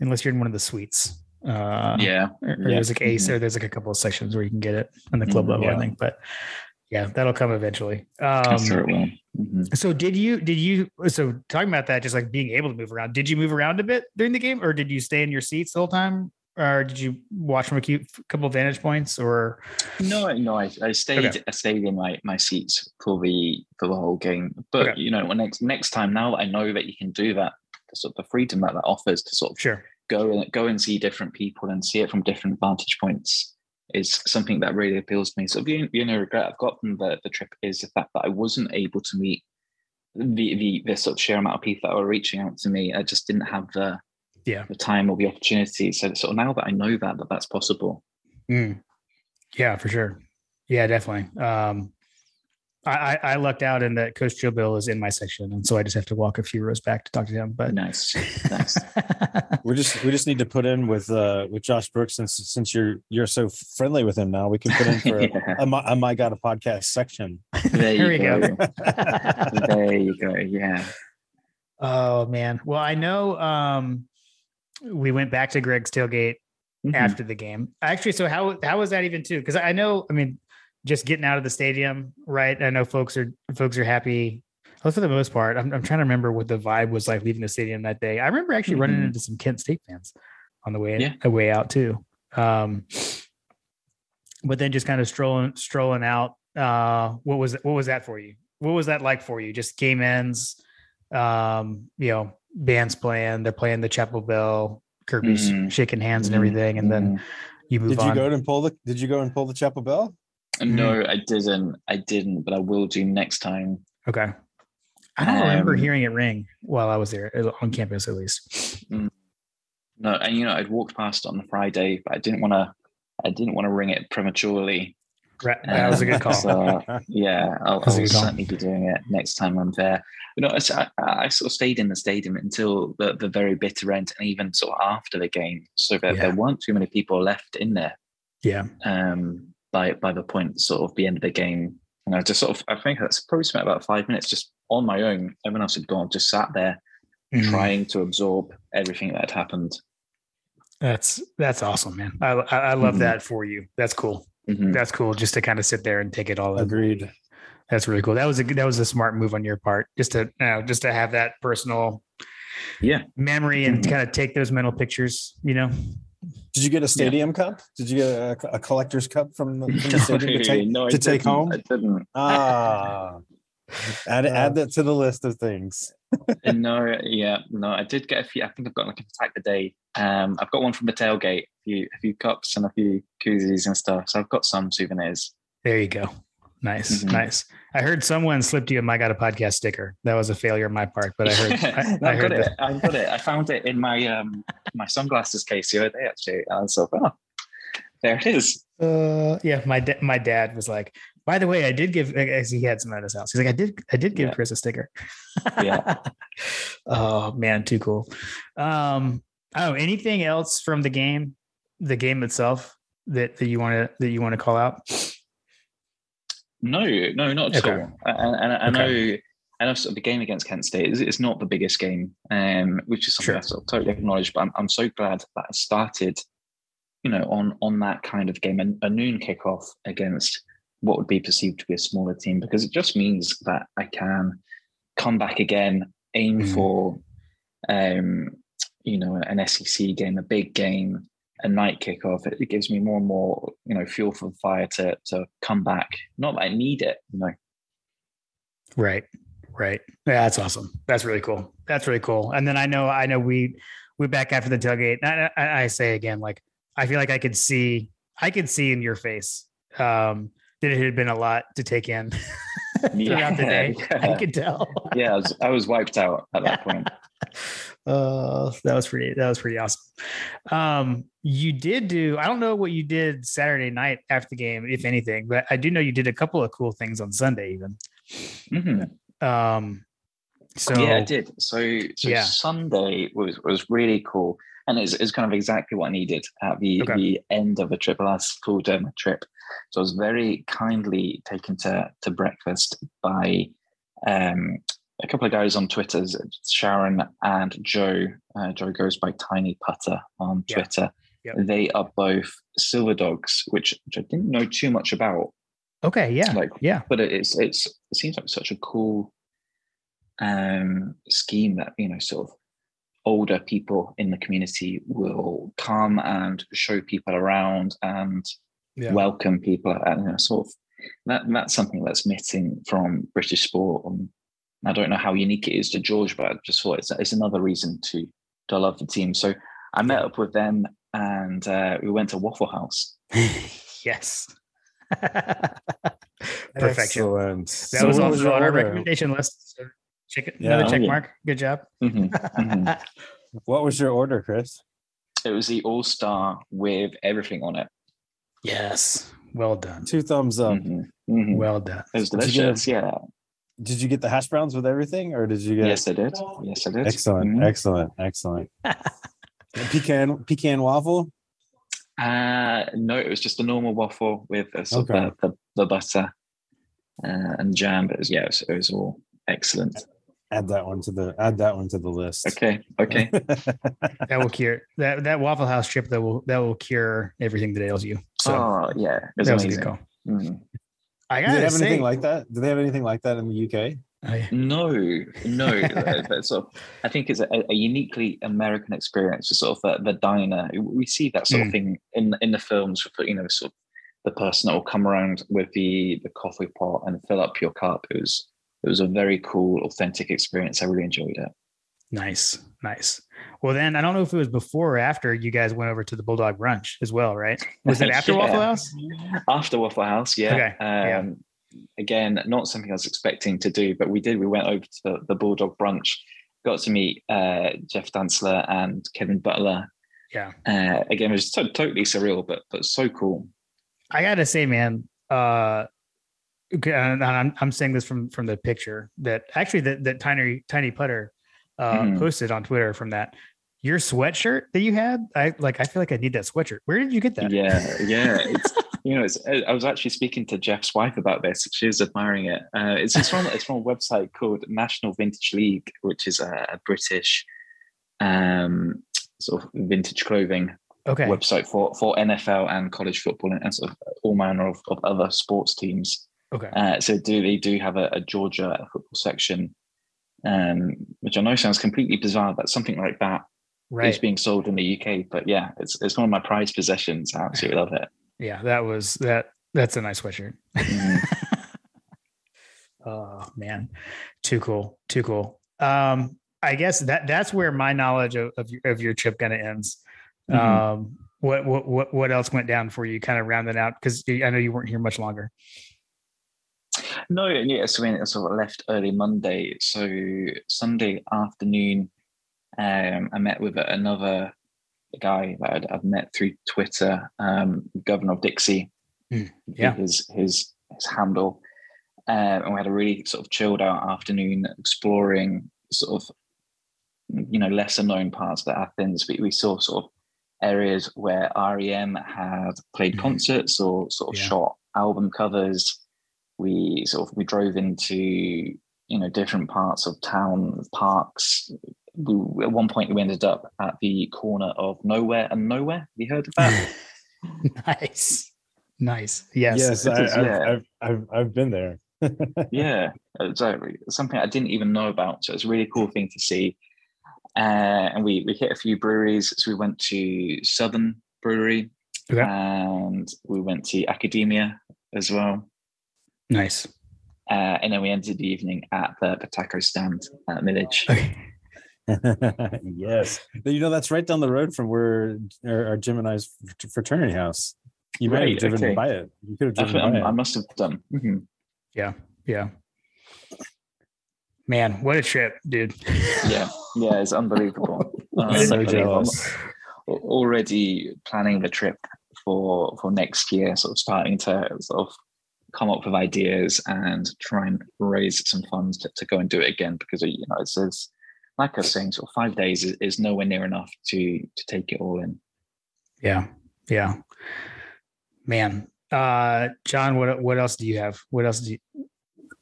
unless you're in one of the suites. Uh yeah, or, or yeah. there's like Ace mm-hmm. or there's like a couple of sections where you can get it on the club mm-hmm. level, yeah. I think, but yeah, that'll come eventually. Um, sure it will. Mm-hmm. So did you, did you, so talking about that, just like being able to move around, did you move around a bit during the game or did you stay in your seats the whole time or did you watch from a couple of vantage points or? No, no, I, I stayed, okay. I stayed in my, my seats for the, for the whole game. But okay. you know, when next, next time now I know that you can do that, the sort of the freedom that that offers to sort of sure. go and go and see different people and see it from different vantage points. Is something that really appeals to me. So the, the only regret I've got from the, the trip is the fact that I wasn't able to meet the, the the sort of sheer amount of people that were reaching out to me. I just didn't have the yeah, the time or the opportunity. So sort of now that I know that, that that's possible. Mm. Yeah, for sure. Yeah, definitely. Um, I, I lucked out in that Coach Joe Bill is in my section, and so I just have to walk a few rows back to talk to him. But nice, nice. we just we just need to put in with uh, with Josh Brooks, since since you're you're so friendly with him now, we can put in for yeah. a, a, a My Gotta Podcast section. There you go. go. There you go. Yeah. Oh man. Well, I know. Um, we went back to Greg's tailgate mm-hmm. after the game. Actually, so how how was that even too? Because I know, I mean. Just getting out of the stadium, right? I know folks are folks are happy. Well, for the most part, I'm, I'm trying to remember what the vibe was like leaving the stadium that day. I remember actually mm-hmm. running into some Kent State fans on the way in, yeah. the way out too. Um, but then just kind of strolling strolling out. Uh, what was what was that for you? What was that like for you? Just game ends, um, you know, bands playing. They're playing the Chapel Bell. Kirby's mm-hmm. shaking hands and everything, and mm-hmm. then you move did on. Did you go and pull the? Did you go and pull the Chapel Bell? No, I didn't. I didn't, but I will do next time. Okay. I don't um, remember hearing it ring while I was there, on campus at least. No, and you know, I'd walked past on the Friday, but I didn't want to. I didn't want to ring it prematurely. Right, um, that was a good call. So, yeah, I'll, I'll certainly be doing it next time I'm there. You know, I, I, I sort of stayed in the stadium until the, the very bitter end, and even sort of after the game, so that yeah. there weren't too many people left in there. Yeah. Um. By by the point, sort of the end of the game, and I just sort of, I think that's probably spent about five minutes just on my own. Everyone else had gone, just sat there mm-hmm. trying to absorb everything that had happened. That's that's awesome, man. I I love mm-hmm. that for you. That's cool. Mm-hmm. That's cool. Just to kind of sit there and take it all. Agreed. In. That's really cool. That was a that was a smart move on your part. Just to you know, just to have that personal, yeah, memory and mm-hmm. kind of take those mental pictures. You know. Did you get a stadium yeah. cup? Did you get a, a collector's cup from the, from the stadium to take, no, to take home? I didn't. Ah, add, uh, add that to the list of things. no, yeah, no, I did get a few. I think I've got like an attack today. Um, I've got one from the tailgate, a few, a few cups and a few koozies and stuff. So I've got some souvenirs. There you go. Nice, mm-hmm. nice. I heard someone slipped you a My Gotta Podcast sticker. That was a failure on my part, but I heard. I, no, I, I heard got it. I got it. I found it in my um my sunglasses case the other day. Actually, I was like, oh, there it is. Uh, yeah, my da- my dad was like, by the way, I did give. As he had some at his house, he's like, I did, I did give yeah. Chris a sticker. yeah. Oh man, too cool. Um. Oh, anything else from the game, the game itself that that you want to that you want to call out? No, no, not at okay. all. And I, I, I okay. know, I know sort of the game against Kent State is it's not the biggest game, um, which is something sure. I sort of totally acknowledge. But I'm I'm so glad that I started, you know, on on that kind of game, and a noon kickoff against what would be perceived to be a smaller team, because it just means that I can come back again, aim mm-hmm. for, um, you know, an S E C game, a big game, a night kickoff. It gives me more and more, you know, fuel for the fire to to come back. Not that I need it, you know. Right, right. Yeah, that's awesome. That's really cool. That's really cool. And then I know, I know we we back after the tailgate. And I, I say again, like I feel like I could see, I could see in your face um, that it had been a lot to take in throughout yeah, the day. Yeah. I could tell. yeah, I was, I was wiped out at that point. Uh, that was pretty, that was pretty awesome. Um, you did do, I don't know what you did Saturday night after the game, if anything, but I do know you did a couple of cool things on Sunday even. Mm-hmm. Um, so yeah, I did. So, so yeah. Sunday was, was really cool. And it's, it's kind of exactly what I needed at the, okay. the end of a trip, last full day of my trip. So I was very kindly taken to, to breakfast by, um, a couple of guys on Twitter, Sharon and Joe. Uh, Joe goes by Tiny Putter on Twitter. Yeah. Yep. They are both Silver Dogs, which, which I didn't know too much about. Okay, yeah, like, yeah. But it's it's it seems like such a cool um, scheme that, you know, sort of older people in the community will come and show people around and yeah. welcome people, and you know, sort of that that's something that's missing from British sport. On, I don't know how unique it is to Georgia, but I just thought it's, it's another reason to to love the team. So I met up with them, and uh, we went to Waffle House. yes, perfection. Excellent. That so was also was on our order? recommendation list. So check it, yeah. another check oh, yeah. mark. Good job. Mm-hmm. Mm-hmm. What was your order, Chris? It was the All-Star with everything on it. Yes. Well done. Two thumbs up. Mm-hmm. Mm-hmm. Well done. It was delicious. Did you get, yeah. Did you get the hash browns with everything, or did you get? Yes, I did. Yes, I did. Excellent. Mm-hmm. Excellent. Excellent. pecan pecan waffle. Uh no, it was just a normal waffle with uh, sort okay. of the, the, the butter uh, and jam. But it was, yeah, it was, it was all excellent. Add that one to the add that one to the list. Okay, okay. That will cure that that Waffle House trip. That will that will cure everything that ails you. So, oh yeah, it was that amazing. Was a good call. Mm-hmm. I gotta Do they have say, anything like that? Do they have anything like that in the U K? I, no, no. That's sort of, I think it's a, a uniquely American experience. Just sort of the, the diner. We see that sort mm. of thing in in the films. For you know, sort of the person that will come around with the the coffee pot and fill up your cup. It was it was a very cool, authentic experience. I really enjoyed it. Nice, nice. Well, then I don't know if it was before or after you guys went over to the Bulldog Brunch as well, right? Was it after yeah. Waffle House? After Waffle House, yeah. Okay. Um, yeah. Again, not something I was expecting to do, but we did. We went over to the, the Bulldog Brunch, got to meet uh, Jeff Dantzler and Kevin Butler. Yeah. Uh, again, it was so, totally surreal, but but so cool. I gotta say, man. Uh, okay, and I'm I'm saying this from from the picture that actually that that tiny tiny putter. Uh, mm. Posted on Twitter from that your sweatshirt that you had. I like. I feel like I need that sweatshirt. Where did you get that? Yeah, yeah. It's, you know, it's, I was actually speaking to Jeff's wife about this. She was admiring it. Uh, it's it's from it's from a website called National Vintage League, which is a, a British um, sort of vintage clothing okay. website for for N F L and college football and sort of all manner of, of other sports teams. Okay. Uh, so do they do have a, a Georgia football section? Um, which I know sounds completely bizarre, but something like that right. is being sold in the U K. But yeah, it's it's one of my prized possessions. I absolutely love it. Yeah, that was that. That's a nice sweatshirt. Mm-hmm. Oh man, too cool, too cool. Um, I guess that that's where my knowledge of of your, of your trip kind of ends. Mm-hmm. Um, what what what what else went down for you? Kind of rounding out because I know you weren't here much longer. No, yeah, so we sort of left early Monday. So Sunday afternoon, um, I met with another guy that I'd, I'd met through Twitter, um, Governor of Dixie, mm, yeah. his, his his handle. Uh, and we had a really sort of chilled out afternoon exploring sort of, you know, lesser known parts of Athens. We, we saw sort of areas where R E M had played mm. concerts or sort of yeah. shot album covers. We sort of we drove into you know different parts of town parks. We, at one point, we ended up at the corner of Nowhere and Nowhere. Have you heard of that? Nice, nice. Yes, yes. I, is, I've, yeah. I've, I've I've been there. Yeah, exactly. Something I didn't even know about. So it's a really cool thing to see. Uh, and we we hit a few breweries. So we went to Southern Brewery, okay. and we went to Academia as well. Nice. Uh, and then we ended the evening at the, the taco stand at Millage. Okay. Yes. You know, that's right down the road from where our, our Jim and I's fraternity house. You might right, have driven okay. by it. You could have driven I, by I, it. I must have done. Mm-hmm. Yeah. Yeah. Man, what a trip, dude. Yeah. Yeah. It's unbelievable. I'm so unbelievable. Jealous. Already planning the trip for, for next year, sort of starting to sort of come up with ideas and try and raise some funds to, to go and do it again, because you know it's, it's like I was saying, sort of five days is, is nowhere near enough to to take it all in. Yeah, yeah, man. Uh, John, what what else do you have? What else do you?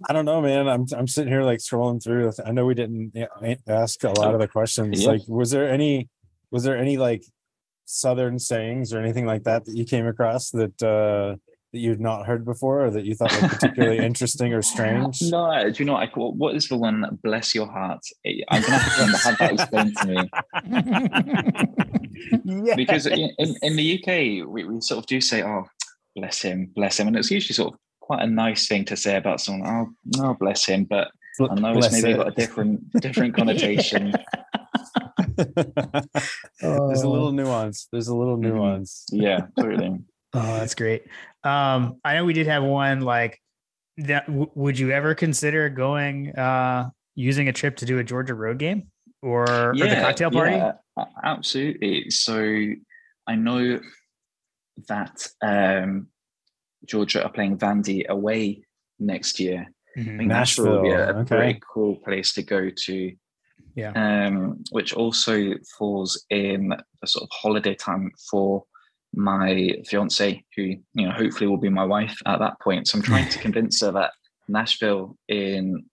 I don't know, man. I'm I'm sitting here like scrolling through. I know we didn't ask a lot of the questions. Yeah. Like, was there any was there any like Southern sayings or anything like that that you came across that? Uh, that you've not heard before or that you thought was particularly interesting or strange? No, do you know what, I, what is the one, bless your heart? I'm going to have to have that explained to me. Yes. Because in, in the U K, we, we sort of do say, oh, bless him, bless him. And it's usually sort of quite a nice thing to say about someone, oh, no, bless him. But I know bless it's maybe it. got a different, different connotation. Oh. There's a little nuance. There's a little nuance. Mm-hmm. Yeah, totally. Oh, that's great. Um, I know we did have one like that. W- would you ever consider going, uh, using a trip to do a Georgia road game? or, yeah, or the cocktail party? Yeah, absolutely. So I know that um, Georgia are playing Vandy away next year. Mm-hmm. I think Nashville will be a, a okay. very cool place to go to. Yeah. Um, which also falls in a sort of holiday time for my fiance, who, you know, hopefully will be my wife at that point. So I'm trying to convince her that Nashville in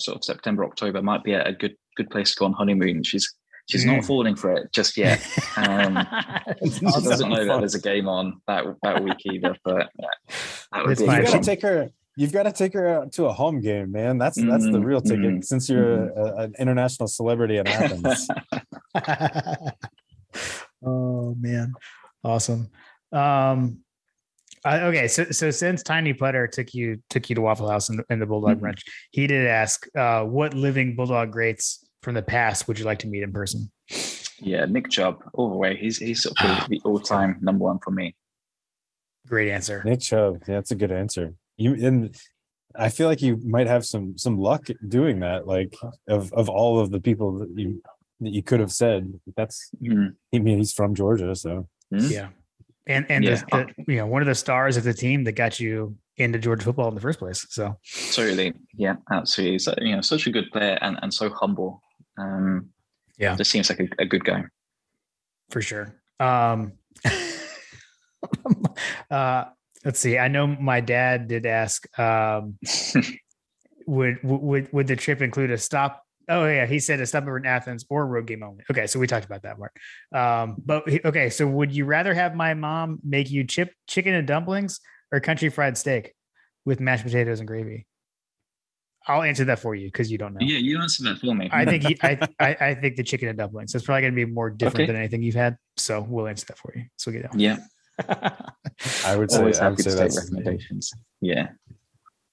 sort of September, October might be a, a good good place to go on honeymoon. She's she's mm. not falling for it just yet. Um, she doesn't know fun. that there's a game on that that week either. But yeah, that would be fun. You've got to take her. You've got to take her to a home game, man. That's mm, that's the real ticket. Mm, since you're mm. a, an international celebrity in Athens. Oh man, awesome. Um, I, okay, so so since Tiny Putter took you took you to Waffle House and the, and the Bulldog Brunch, mm. he did ask, uh, "What living Bulldog greats from the past would you like to meet in person?" Yeah, Nick Chubb, all the way. He's he's sort of the all-time number one for me. Great answer, Nick Chubb. Yeah, that's a good answer. You and I feel like you might have some some luck doing that. Like of, of all of the people that you that you could have said, that's mm. I mean he's from Georgia, so yeah. And and yeah. The, the, you know, one of the stars of the team that got you into Georgia football in the first place. So totally, yeah, absolutely. So, you know, such a good player and, and so humble. Um, yeah, just seems like a, a good guy for sure. Um, uh, Let's see. I know my dad did ask, um, would, would, would the trip include a stop? Oh yeah. He said a stopover in Athens or road game only. Okay. So we talked about that part. Um, but he, okay. So would you rather have my mom make you chip chicken and dumplings or country fried steak with mashed potatoes and gravy? I'll answer that for you. Cause you don't know. Yeah. You answer that for me. I think, he, I, I, I think the chicken and dumplings, it's probably going to be more different okay. than anything you've had. So we'll answer that for you. So get out. Yeah. I would say, I would say that's recommendations. Yeah.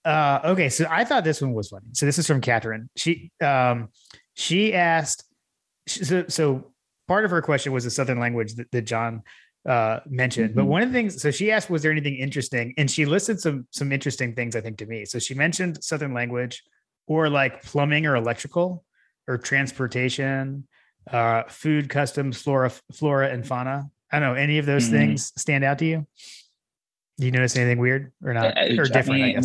Uh, okay. So I thought this one was funny. So this is from Catherine. She, um, she asked, so, so part of her question was the Southern language that, that John, uh, mentioned, mm-hmm. but one of the things, so she asked, was there anything interesting? And she listed some, some interesting things, I think, to me. So she mentioned Southern language or like plumbing or electrical or transportation, uh, food customs, flora, flora and fauna. I don't know, any of those mm. things stand out to you? Do you notice anything weird or not? Uh, or different, I mean, I guess. I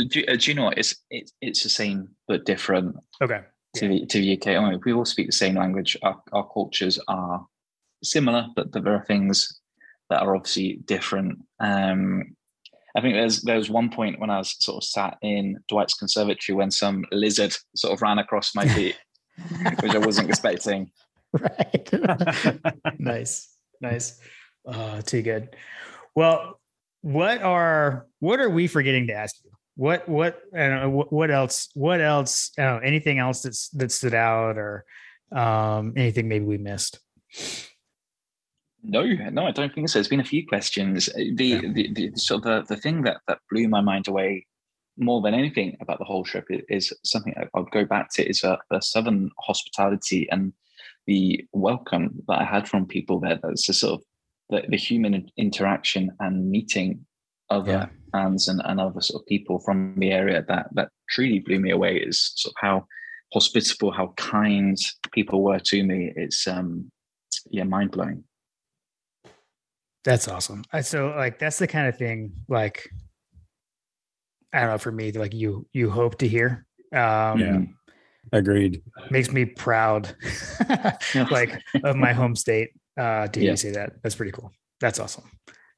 mean do, do you know what? It's, it's, it's the same, but different okay. to, yeah. the, to the U K. I mean, we all speak the same language. Our, our cultures are similar, but there are things that are obviously different. Um, I think there's there was one point when I was sort of sat in Dwight's conservatory when some lizard sort of ran across my feet, which I wasn't expecting. Right. Nice. Nice. Uh, too good. Well, what are, what are we forgetting to ask you? What, what, I don't know, what, what else, what else, I don't know, anything else that's, that stood out or um, anything maybe we missed? No, no, I don't think so. There's been a few questions. The, yeah. the, the, sort of the, the thing that, that blew my mind away more than anything about the whole trip is something I'll go back to is uh, the Southern hospitality and the welcome that I had from people there. That's the sort of the, the human interaction and meeting other yeah. fans and, and other sort of people from the area that, that truly blew me away is sort of how hospitable, how kind people were to me. It's, um, yeah, mind blowing. That's awesome. So like, that's the kind of thing, like, I don't know, for me, like you, you hope to hear, um, yeah. Agreed. Makes me proud, like of my home state. Uh, to yeah. say that, that's pretty cool. That's awesome.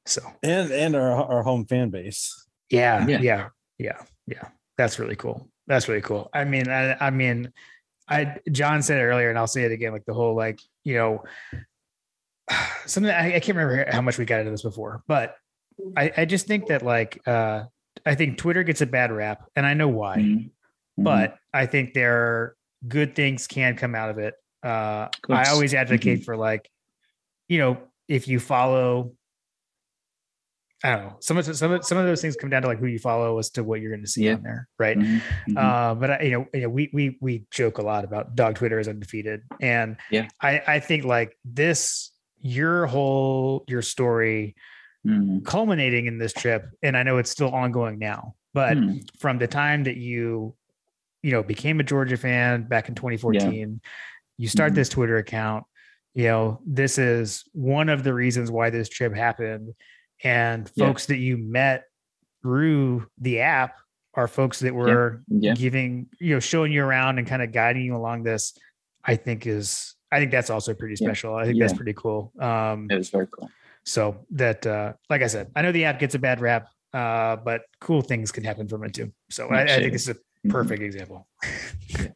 So and and our our home fan base. Yeah, yeah, yeah, yeah. yeah. That's really cool. That's really cool. I mean, I, I mean, I John said it earlier, and I'll say it again. Like the whole, like you know, something I, I can't remember how much we got into this before, but I, I just think that like uh, I think Twitter gets a bad rap, and I know why. Mm-hmm. But I think there are good things can come out of it. Uh, of I always advocate mm-hmm. for like, you know, if you follow, I don't know, some of some of, some of those things come down to like who you follow as to what you're going to see yeah. on there, right? Mm-hmm. Uh, but I, you know, you know, we we we joke a lot about dog Twitter is undefeated, and yeah. I I think like this your whole your story mm-hmm. culminating in this trip, and I know it's still ongoing now, but mm-hmm. from the time that you. you know, became a Georgia fan back in twenty fourteen You start mm-hmm. this Twitter account, you know, this is one of the reasons why this trip happened. And folks yeah. that you met through the app are folks that were yeah. Yeah. giving, you know, showing you around and kind of guiding you along this, I think is, I think that's also pretty special. Yeah. I think yeah. that's pretty cool. Um, it was very cool. So that, uh, like I said, I know the app gets a bad rap, uh, but cool things can happen from it too. So I, I think this is a perfect mm-hmm. example. Yeah.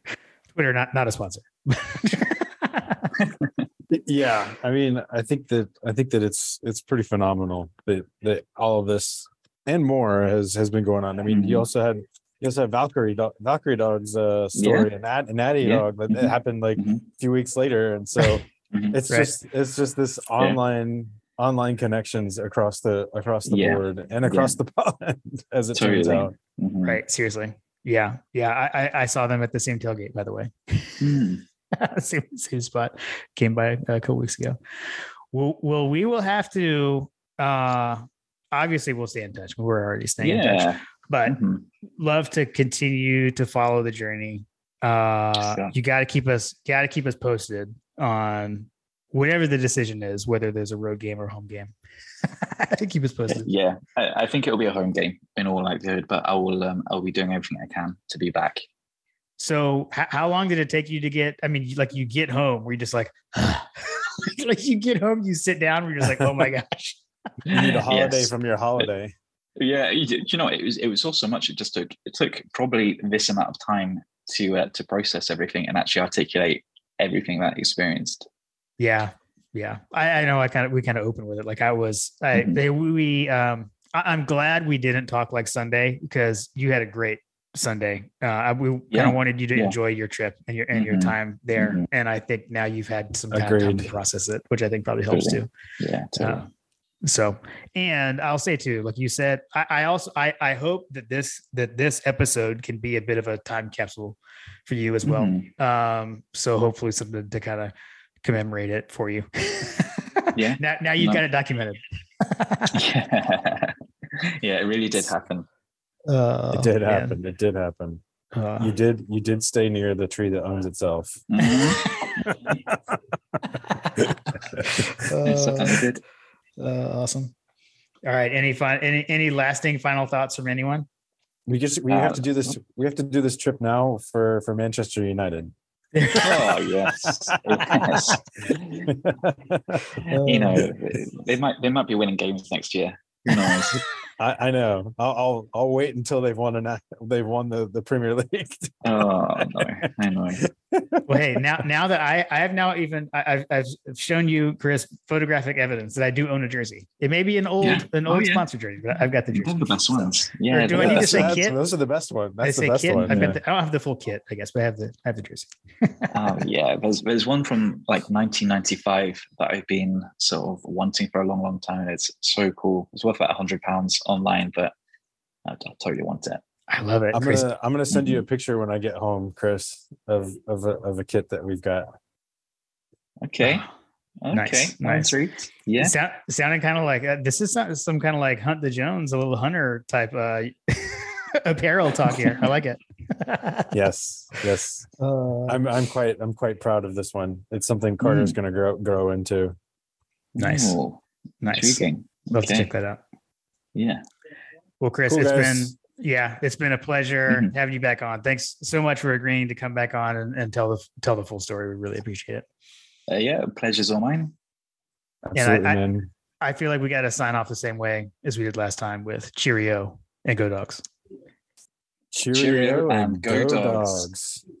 Twitter, not, not a sponsor. Yeah. I mean, I think that, I think that it's, it's pretty phenomenal that, that all of this and more has, has been going on. I mean, mm-hmm. you also had, you also had Valkyrie, Do- Valkyrie Dog's uh, story yeah. and that, and Addy yeah. Dog, but mm-hmm. it happened like mm-hmm. a few weeks later. And so mm-hmm. it's right. just, it's just this online, yeah. online connections across the across the yeah. board and across yeah. the pond, as it totally. turns out. Mm-hmm. Right. Seriously. Yeah. Yeah. I, I I saw them at the same tailgate, by the way. Mm. same, same spot. Came by a couple weeks ago. Well, well, we will have to uh obviously we'll stay in touch. We're already staying yeah. in touch. But mm-hmm. love to continue to follow the journey. Uh sure. you gotta keep us gotta keep us posted on whatever the decision is, whether there's a road game or home game. I keep us posted. Yeah, I, I think it'll be a home game in all likelihood, but I will. Um, I'll be doing everything I can to be back. So, h- how long did it take you to get? I mean, like you get home, we're just like, like you get home, you sit down, we're just like, oh my gosh, you need a holiday yes. from your holiday. Yeah, you, you know, it was it was all so much. It just took it took probably this amount of time to uh, to process everything and actually articulate everything that I experienced. Yeah. Yeah. I, I know I kind of, we kind of opened with it. Like I was, I, mm-hmm. they, we, um, I, I'm glad we didn't talk like Sunday because you had a great Sunday. Uh, we yeah. kind of wanted you to yeah. enjoy your trip and your, and mm-hmm. your time there. Mm-hmm. And I think now you've had some time, time to process it, which I think probably helps totally. too. Yeah. Totally. Uh, so, and I'll say too, like you said, I, I also, I, I hope that this, that this episode can be a bit of a time capsule for you as well. Mm-hmm. Um, so hopefully something to kind of commemorate it for you. Yeah. now, now you've no. got it documented. yeah. yeah, it really did happen. Uh, it did man. happen. It did happen. Uh, you did. You did stay near the tree that owns itself. Mm-hmm. uh, uh, awesome. All right. Any fun? Any any lasting final thoughts from anyone? We just we uh, have to do this. We have to do this trip now for for Manchester United. Oh yes, yes. You know they might they might be winning games next year. Who knows? I, I know. I'll, I'll I'll wait until they've won an they've won the, the Premier League. Oh no, I know. Well, hey, now now that I I have now even I, I've I've shown you, Chris, photographic evidence that I do own a jersey. It may be an old yeah. an old oh, yeah. sponsor jersey, but I've got the jersey. They're the best ones. Yeah. Or do I need to say kit? Those are the best ones. That's the best kit? one. I've yeah. got the, I don't have the full kit, I guess, but I have the I have the jersey. Oh yeah, there's there's one from like nineteen ninety-five that I've been sort of wanting for a long long time, and it's so cool. It's worth about a hundred pounds online, but I, I totally want it. I love it. I'm Chris. gonna I'm gonna send you a picture when I get home, Chris, of of a, of a kit that we've got. Okay. Okay. Nice. nice. nice. Yeah. Sound, sounding kind of like uh, this is not some kind of like Hunt the Jones, a little hunter type uh, apparel talk here. I like it. yes. Yes. Uh, I'm I'm quite I'm quite proud of this one. It's something Carter's mm. gonna grow grow into. Nice. Ooh, nice. Love okay. to check that out. Yeah. Well, Chris, cool, it's guys. been, yeah, it's been a pleasure mm-hmm. having you back on. Thanks so much for agreeing to come back on and, and tell the, tell the full story. We really appreciate it. Uh, yeah. Pleasure's all mine. Absolutely, and I, I, I feel like we got to sign off the same way as we did last time with Cheerio and Go Dogs. Cheerio, Cheerio and Go, Go Dogs. Dogs.